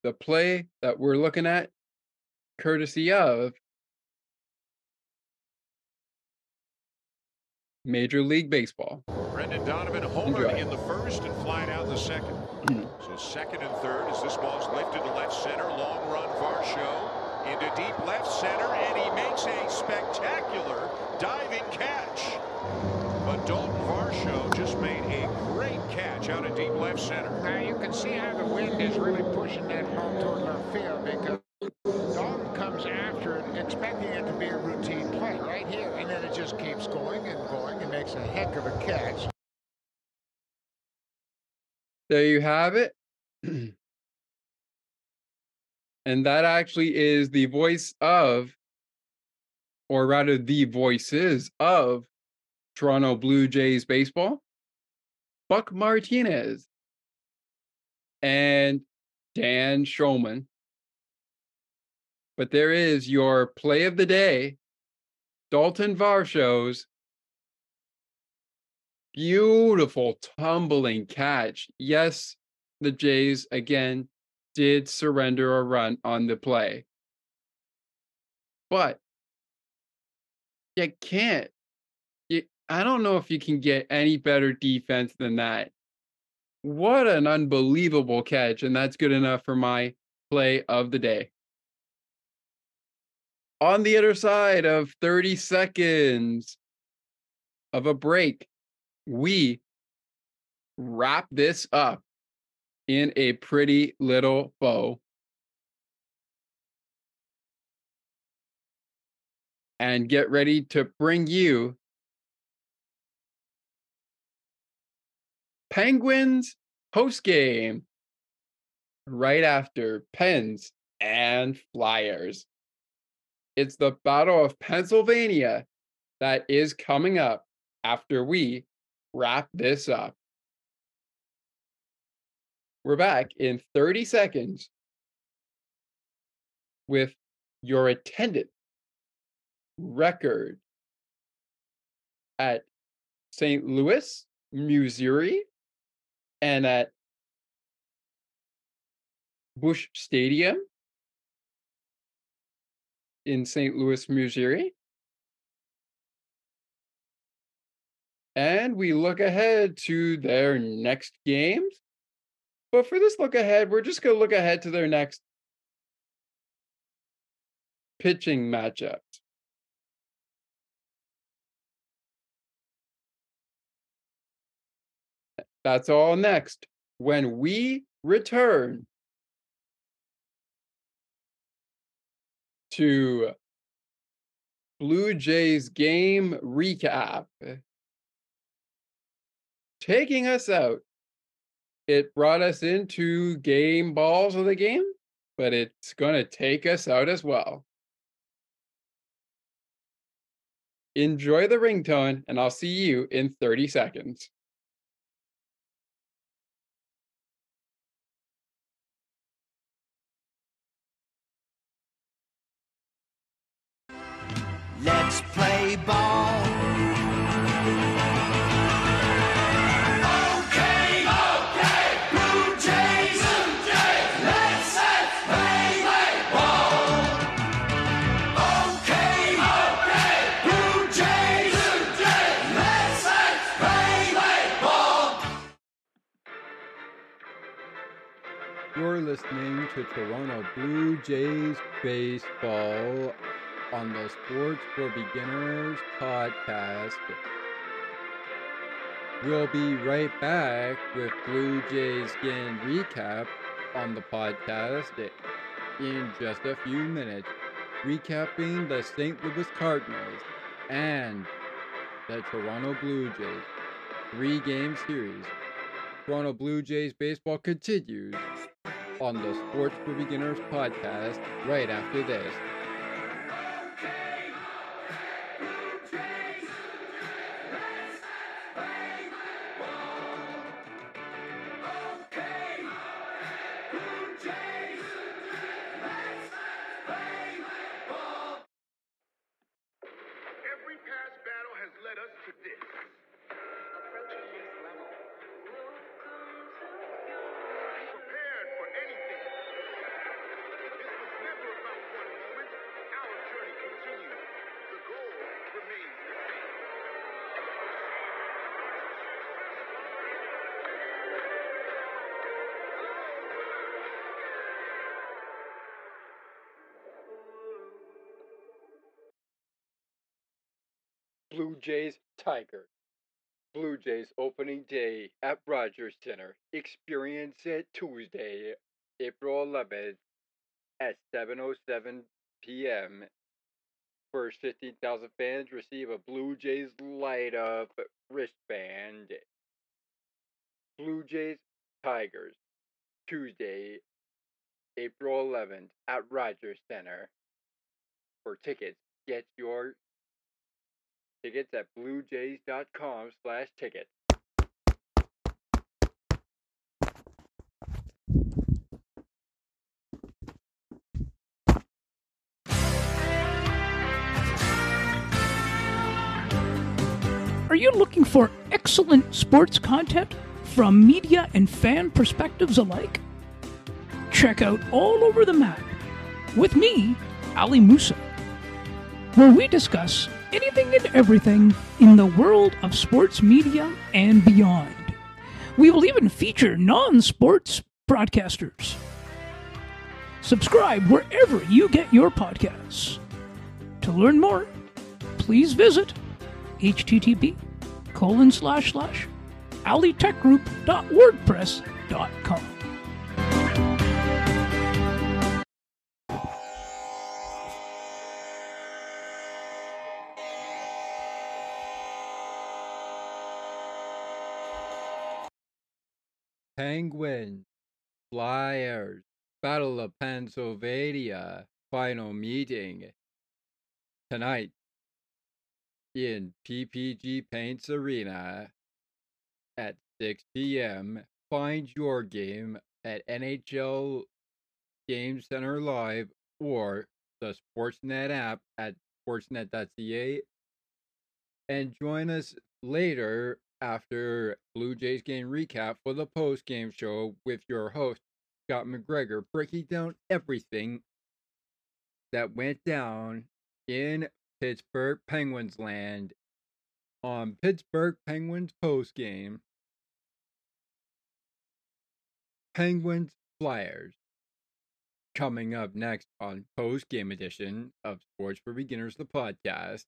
the play that we're looking at, courtesy of Major League Baseball. Brendan Donovan homered in the first and flying out in the second. So second and third as this ball's lifted to left center. Long run Varsho into deep left center, and he makes a spectacular diving catch. But Dalton Varsho just made a great catch out of deep left center. Now you can see how the wind is really pushing that ball toward left field, because Dalton comes after it expecting it to be a routine play right here, and then it just keeps going and going and makes a heck of a catch. There you have it. And that actually is the voice of, or rather the voices of, Toronto Blue Jays baseball, Buck Martinez and Dan Schulman. But there is your play of the day, Dalton Varsho's beautiful tumbling catch. Yes, the Jays again did surrender a run on the play, but you can't. I don't know if you can get any better defense than that. What an unbelievable catch, and that's good enough for my play of the day. On the other side of thirty seconds of a break, we wrap this up in a pretty little bow. And get ready to bring you Penguins postgame right after Pens and Flyers. It's the Battle of Pennsylvania that is coming up after we wrap this up. We're back in thirty seconds with your attendance record at Saint Louis, Missouri, and at Busch Stadium in Saint Louis, Missouri, and we look ahead to their next games. But for this look ahead, we're just going to look ahead to their next pitching matchup. That's all next when we return to Blue Jays Game Recap. Taking us out, it brought us into game balls of the game, but it's going to take us out as well. Enjoy the ringtone, and I'll see you in thirty seconds. Let's play ball. Okay, okay, Blue Jays, Blue Jays. Let's, let's play, play ball. Okay, okay, Blue Jays, Blue Jays. Let's, let's play, play ball. You're listening to Toronto Blue Jays baseball on the Sports for Beginners podcast. We'll be right back with Blue Jays Game Recap on the podcast in just a few minutes, recapping the Saint Louis Cardinals and the Toronto Blue Jays three-game series. Toronto Blue Jays baseball continues on the Sports for Beginners podcast right after this. Blue Jays Tigers. Blue Jays opening day at Rogers Center. Experience it Tuesday, April eleventh at seven oh seven p.m. First fifteen thousand fans receive a Blue Jays light-up wristband. Blue Jays Tigers. Tuesday, April eleventh at Rogers Center. For tickets, get your tickets at bluejays.com slash tickets. Are you looking for excellent sports content from media and fan perspectives alike? Check out All Over the Map with me, Ali Musa, where we discuss anything and everything in the world of sports media and beyond. We will even feature non-sports broadcasters. Subscribe wherever you get your podcasts. To learn more, please visit http colon slash slash alitechgroup.wordpress.com. Penguins, Flyers, Battle of Pennsylvania, final meeting tonight in P P G Paints Arena at six p.m. Find your game at N H L Game Center Live or the Sportsnet app at sportsnet dot c a, and join us later after Blue Jays Game Recap for the post-game show with your host, Scott McGregor, breaking down everything that went down in Pittsburgh Penguins land on Pittsburgh Penguins postgame. Penguins Flyers. Coming up next on post-game edition of Sports for Beginners, the podcast.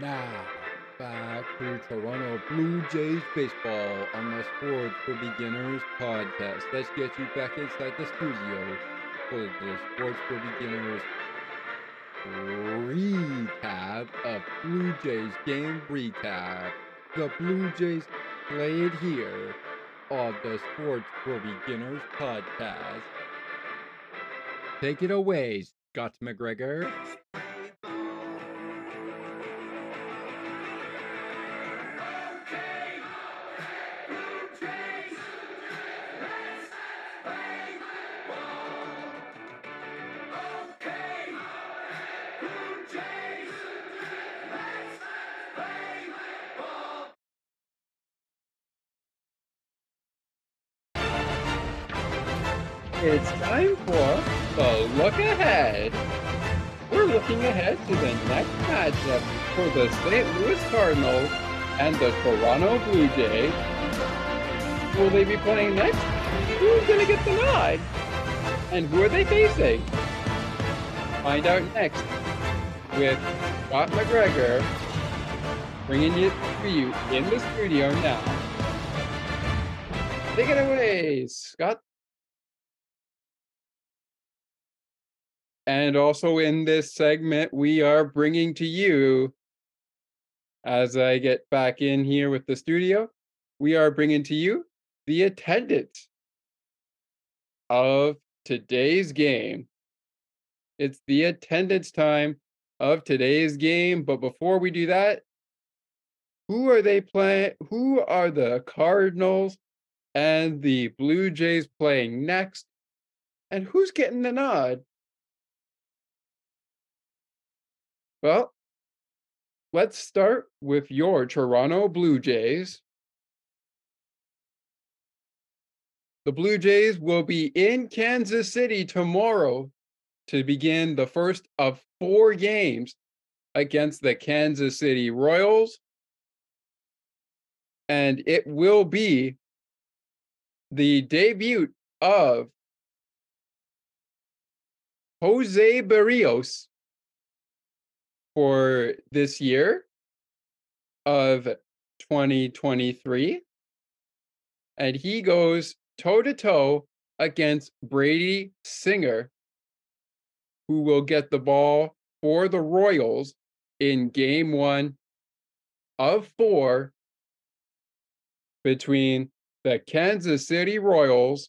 Now, back to Toronto Blue Jays baseball on the Sports for Beginners podcast. Let's get you back inside the studio for the Sports for Beginners recap of Blue Jays game recap. The Blue Jays play it here on the Sports for Beginners podcast. Take it away, Scott McGregor. It's time for the look ahead. We're looking ahead to the next matchup for the Saint Louis Cardinals and the Toronto Blue Jays. Will they be playing next? Who's going to get the nod? And who are they facing? Find out next with Scott McGregor, bringing it to you in the studio now. Take it away, Scott. And also in this segment, we are bringing to you, as I get back in here with the studio, we are bringing to you the attendance of today's game. It's the attendance time of today's game. But before we do that, who are they playing? Who are the Cardinals and the Blue Jays playing next? And who's getting the nod? Well, let's start with your Toronto Blue Jays. The Blue Jays will be in Kansas City tomorrow to begin the first of four games against the Kansas City Royals. And it will be the debut of Jose Berrios for this year of twenty twenty-three. And he goes toe-to-toe against Brady Singer, who will get the ball for the Royals in game one of four between the Kansas City Royals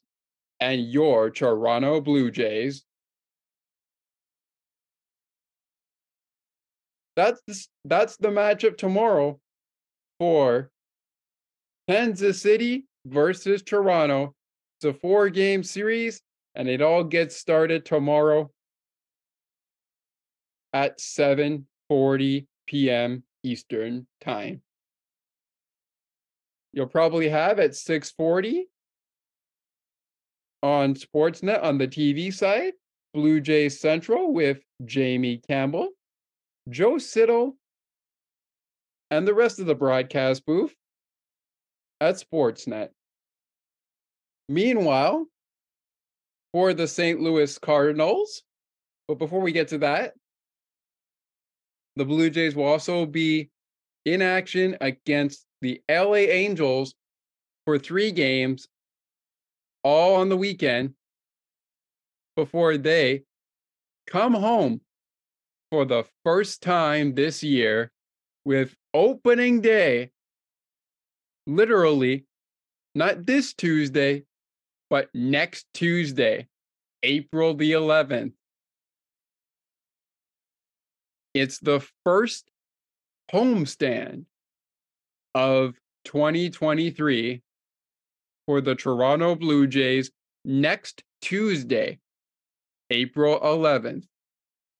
and your Toronto Blue Jays. That's the, that's the matchup tomorrow for Kansas City versus Toronto. It's a four-game series, and it all gets started tomorrow at seven forty p.m. Eastern Time. You'll probably have at six forty on Sportsnet on the T V side, Blue Jays Central with Jamie Campbell, Joe Siddle, and the rest of the broadcast booth at Sportsnet. Meanwhile, for the Saint Louis Cardinals, but before we get to that, the Blue Jays will also be in action against the L A Angels for three games, all on the weekend, before they come home for the first time this year, with opening day, literally, not this Tuesday, but next Tuesday, April the eleventh. It's the first homestand of twenty twenty-three for the Toronto Blue Jays next Tuesday, April eleventh.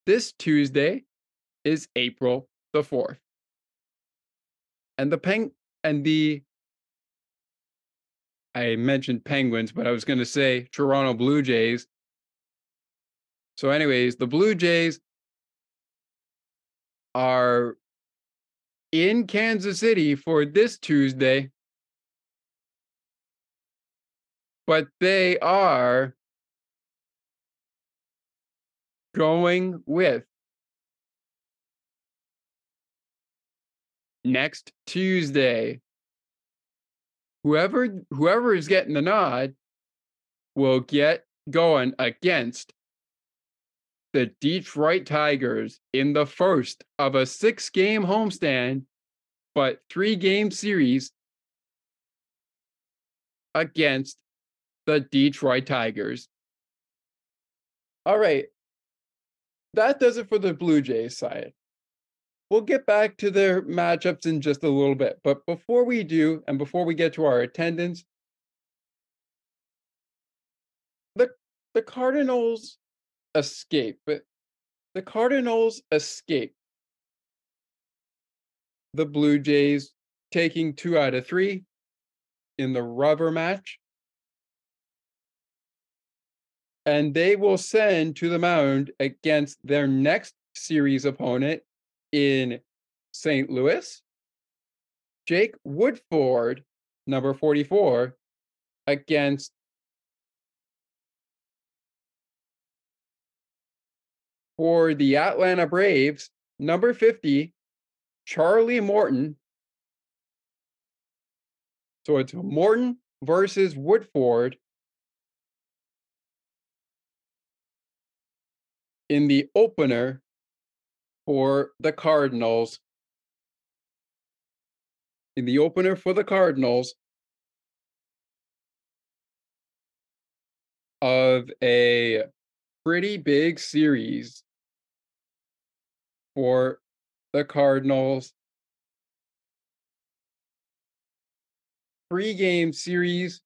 This Tuesday is April the fourth. And the peng and the I mentioned Penguins, but I was going to say Toronto Blue Jays. So anyways, the Blue Jays are in Kansas City for this Tuesday, but they are going with next Tuesday. Whoever whoever is getting the nod will get going against the Detroit Tigers in the first of a six-game homestand, but three-game series against the Detroit Tigers. All right. That does it for the Blue Jays side. We'll get back to their matchups in just a little bit. But before we do, and before we get to our attendance, the, the Cardinals escape. But the Cardinals escape the Blue Jays, taking two out of three in the rubber match. And they will send to the mound against their next series opponent in Saint Louis, Jake Woodford, number forty-four, against for the Atlanta Braves, number fifty, Charlie Morton. So it's Morton versus Woodford in the opener for the Cardinals. In the opener for the Cardinals of a pretty big series for the Cardinals. Three-game series,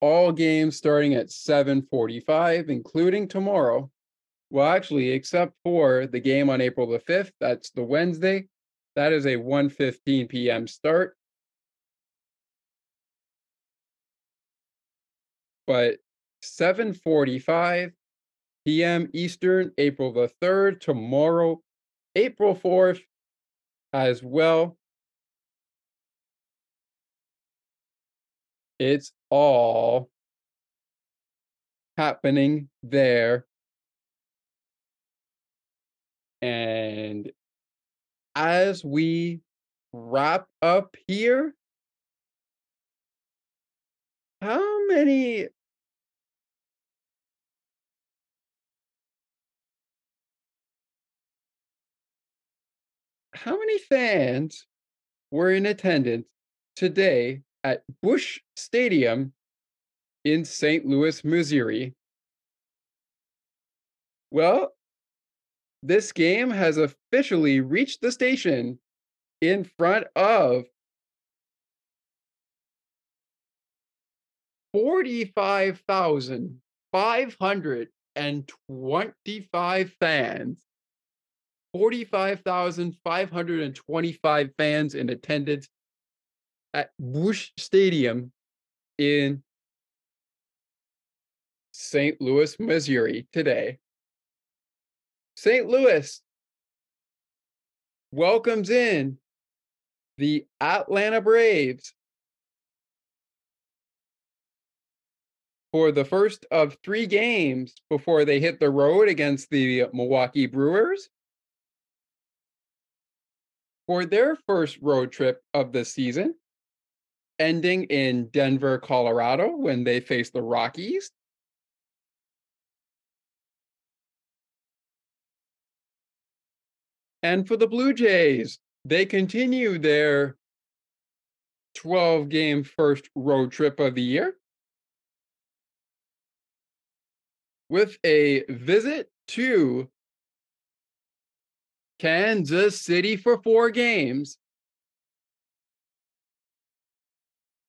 all games starting at seven forty-five, including tomorrow. Well, actually, except for the game on April the fifth, that's the Wednesday. That is a one fifteen p.m. start. But seven forty-five p.m. Eastern, April the third, tomorrow, April fourth as well. It's all happening there. And as we wrap up here, how many how many fans were in attendance today at Busch Stadium in Saint Louis, Missouri? Well, this game has officially reached the station in front of forty-five thousand five hundred twenty-five fans. forty-five thousand five hundred twenty-five fans in attendance at Busch Stadium in Saint Louis, Missouri today. Saint Louis welcomes in the Atlanta Braves for the first of three games before they hit the road against the Milwaukee Brewers for their first road trip of the season, ending in Denver, Colorado, when they face the Rockies. And for the Blue Jays, they continue their twelve-game first road trip of the year with a visit to Kansas City for four games.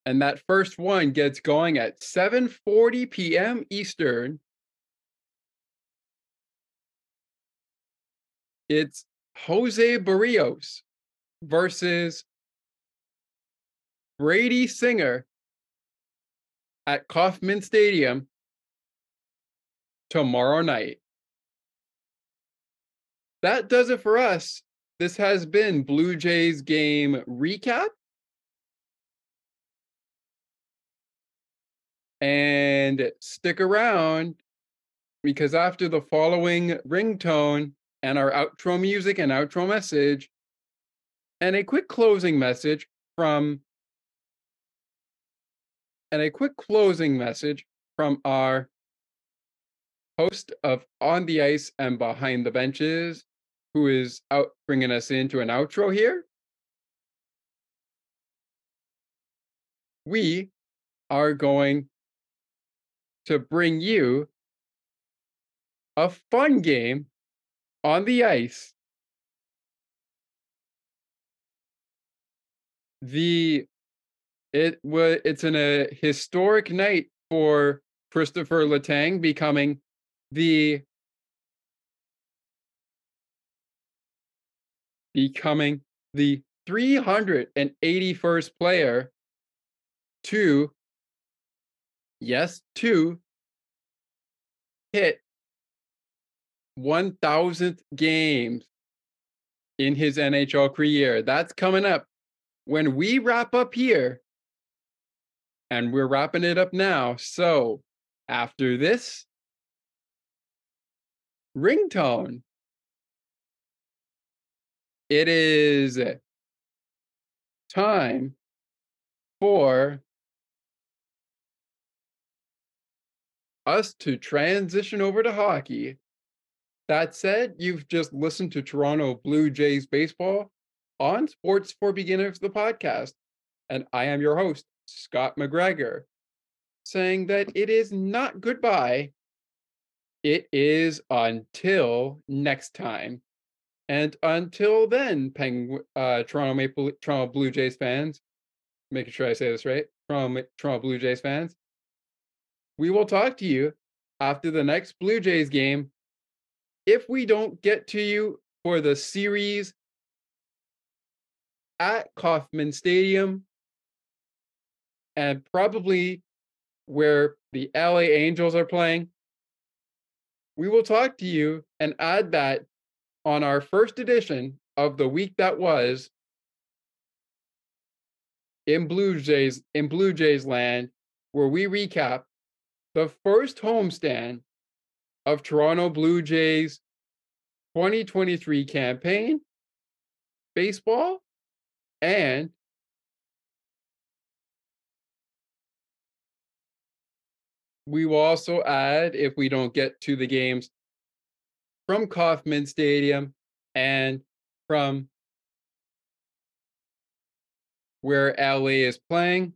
And that first one gets going at seven forty p.m. Eastern. It's Jose Berrios versus Brady Singer at Kauffman Stadium. tomorrow night. That does it for us. This has been Blue Jays Game Recap. And stick around, because after the following ringtone and our outro music and outro message, and a quick closing message from and a quick closing message from our host of On the Ice and Behind the Benches, who is out bringing us into an outro here. We are going to bring you a fun game on the ice. The it was it's in a historic night for Christopher Letang, becoming the becoming the three hundred eighty-first player to yes to hit one thousandth games in his N H L career. That's coming up when we wrap up here. And we're wrapping it up now. So after this ringtone, it is time for us to transition over to hockey. That said, you've just listened to Toronto Blue Jays baseball on Sports for Beginners, the podcast. And I am your host, Scott McGregor, saying that it is not goodbye. It is until next time. And until then, Pengu- uh, Toronto Maple, Toronto Blue Jays fans, making sure I say this right, Toronto, Toronto Blue Jays fans, we will talk to you after the next Blue Jays game. If we don't get to you for the series at Kauffman Stadium, and probably where the L A Angels are playing, we will talk to you and add that on our first edition of the week that was in Blue Jays, in Blue Jays land, where we recap the first homestand of Toronto Blue Jays twenty twenty-three campaign, baseball, and we will also add, if we don't get to the games from Kauffman Stadium and from where L A is playing,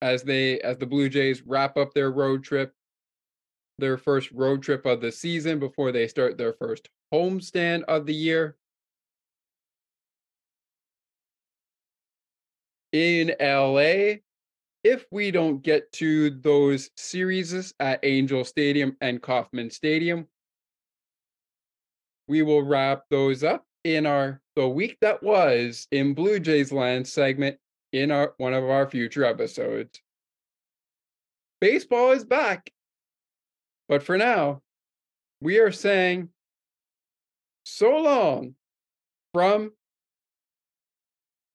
as they as the Blue Jays wrap up their road trip, their first road trip of the season before they start their first homestand of the year in L A. If we don't get to those series at Angel Stadium and Kauffman Stadium, we will wrap those up in our The Week That Was in Blue Jays Land segment in our one of our future episodes. Baseball is back. But for now, we are saying so long from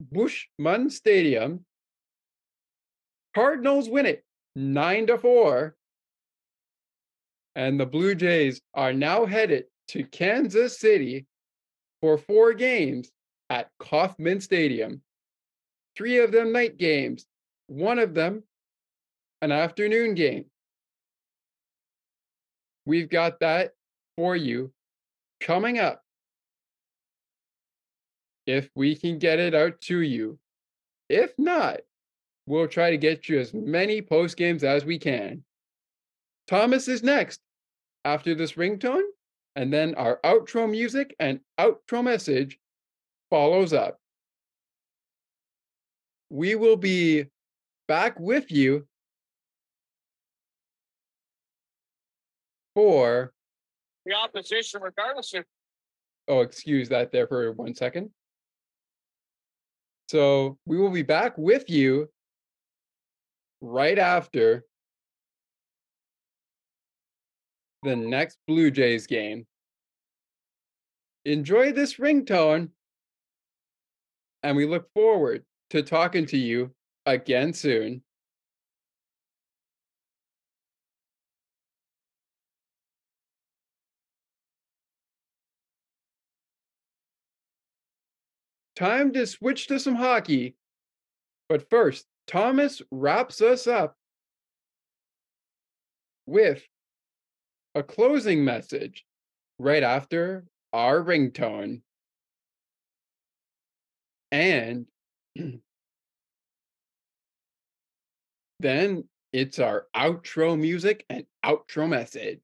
Busch Stadium. Cardinals win it nine to four. And the Blue Jays are now headed to Kansas City for four games at Kauffman Stadium. Three of them night games, one of them an afternoon game. We've got that for you coming up, if we can get it out to you. If not, we'll try to get you as many post games as we can. Thomas is next after this ringtone, and then our outro music and outro message follows up. We will be back with you for the opposition, regardless of. Oh, excuse that there for one second. So we will be back with you right after the next Blue Jays game. Enjoy this ringtone, and we look forward to talking to you again soon. Time to switch to some hockey, but first, Thomas wraps us up with a closing message right after our ringtone. And then it's our outro music and outro message.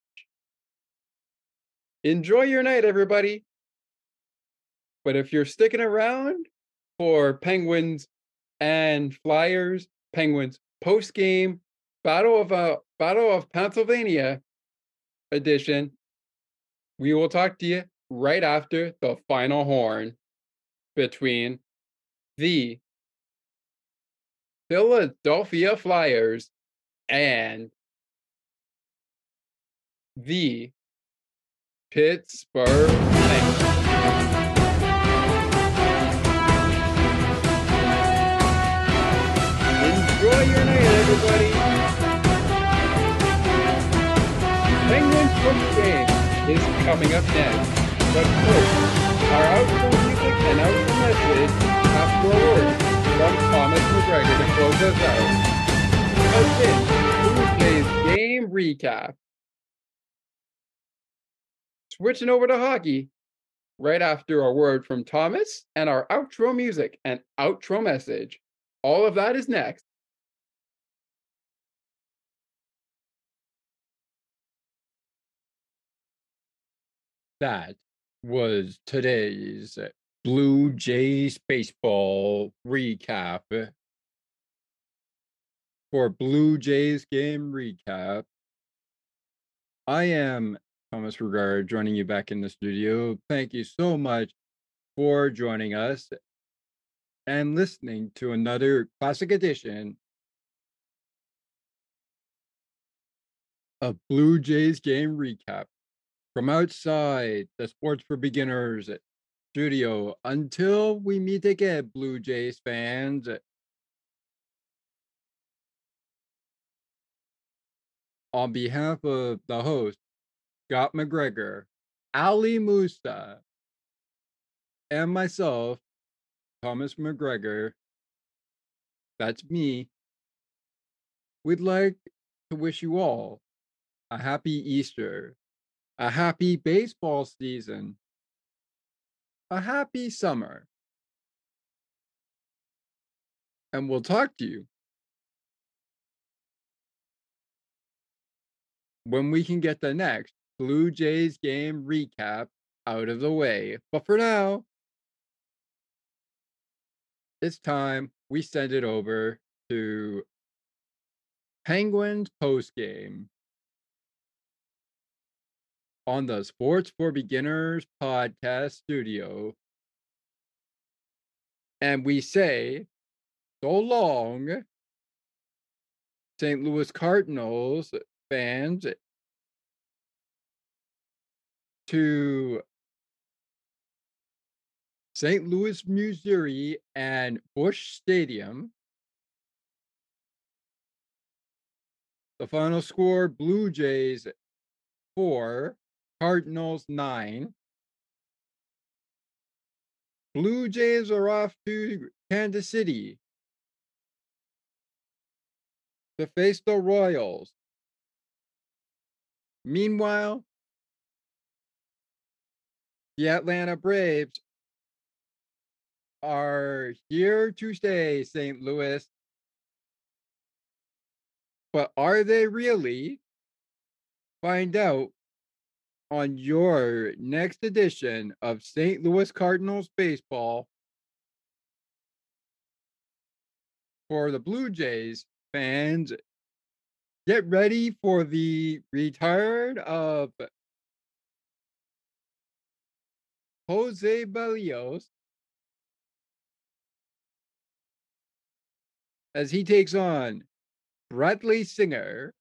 Enjoy your night, everybody. But if you're sticking around for Penguins and Flyers, Penguins post-game Battle of uh, Battle of Pennsylvania edition, we will talk to you right after the final horn between the Philadelphia Flyers and the Pittsburgh Penguins. Enjoy your night, everybody. Penguins post-game is coming up next, but first, our outro music and outro message after a word from Thomas McGregor to close us out. That's it. Tuesday's game recap. Switching over to hockey right after a word from Thomas and our outro music and outro message. All of that is next. That was today's Blue Jays baseball recap. For Blue Jays game recap, I am Thomas McGregor joining you back in the studio. Thank you so much for joining us and listening to another classic edition of Blue Jays game recap. From outside the Sports for Beginners studio, until we meet again, Blue Jays fans. On behalf of the host, Scott McGregor, Ali Musa, and myself, Thomas McGregor, that's me, we'd like to wish you all a happy Easter, a happy baseball season, a happy summer. And we'll talk to you when we can get the next Blue Jays game recap out of the way. But for now, it's time we send it over to Penguins postgame on the Sports for Beginners podcast studio. And we say, so long, Saint Louis Cardinals fans, to Saint Louis, Missouri, and Busch Stadium. The final score, Blue Jays four, Cardinals nine. Blue Jays are off to Kansas City to face the Royals. Meanwhile, the Atlanta Braves are here to stay, Saint Louis. But are they really? Find out on your next edition of Saint Louis Cardinals baseball. For the Blue Jays fans, get ready for the return of Jose Berrios as he takes on Brady Singer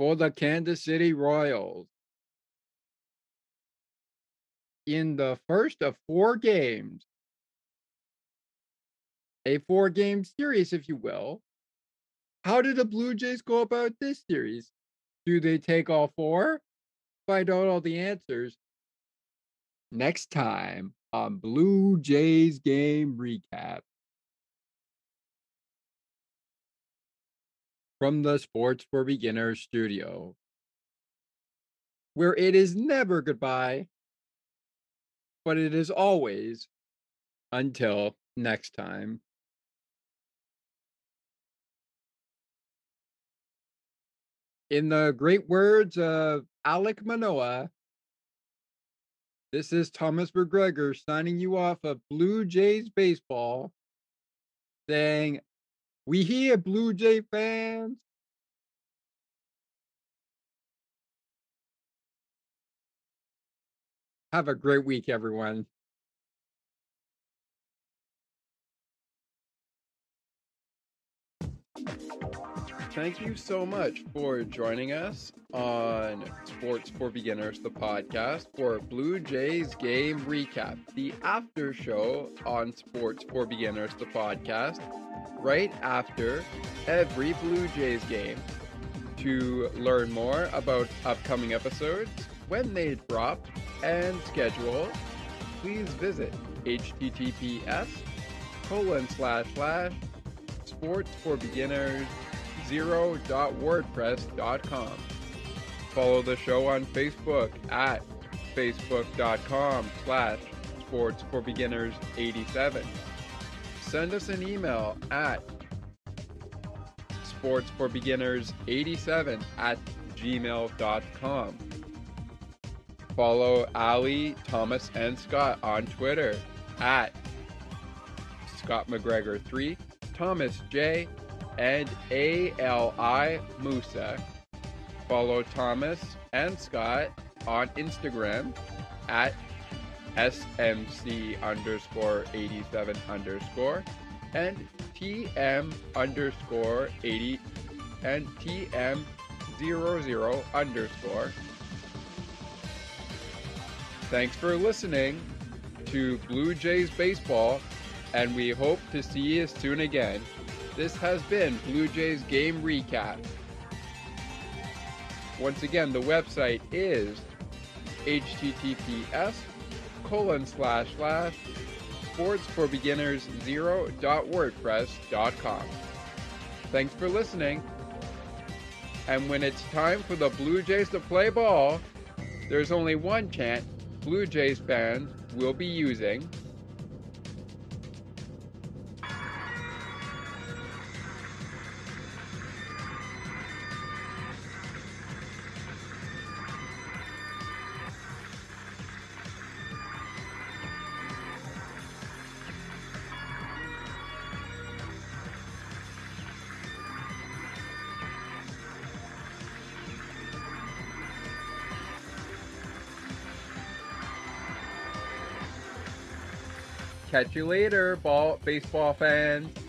for the Kansas City Royals. In the first of four games, a four-game series, if you will, how do the Blue Jays go about this series? Do they take all four? Find out all the answers next time on Blue Jays Game Recap. From the Sports for Beginners studio, where it is never goodbye, but it is always until next time. In the great words of Alec Manoa, this is Thomas McGregor signing you off of Blue Jays Baseball, saying, "We here, Blue Jay fans." Have a great week, everyone. Thank you so much for joining us on Sports for Beginners, the podcast, for Blue Jays Game Recap, the after show on Sports for Beginners, the podcast, right after every Blue Jays game. To learn more about upcoming episodes, when they drop, and schedule, please visit https colon slash slash sports for beginners zero dot wordpress dot com. Follow the show on Facebook at facebook.com slash sports for beginners 87. Send us an email at sports for beginners 87 at gmail.com. Follow Ali, Thomas, and Scott on Twitter at Scott McGregor three, Thomas J, and Ali Musa. Follow Thomas and Scott on Instagram at SMC underscore 87 underscore and TM underscore 80 and TM 00 underscore. Thanks for listening to Blue Jays Baseball, and we hope to see you soon again. This has been Blue Jays Game Recap. Once again, the website is https colon slash slash sports for beginners zero dot wordpress dot com. Thanks for listening. And when it's time for the Blue Jays to play ball, there's only one chant Blue Jays fans will be using. Catch you later, ball baseball fans.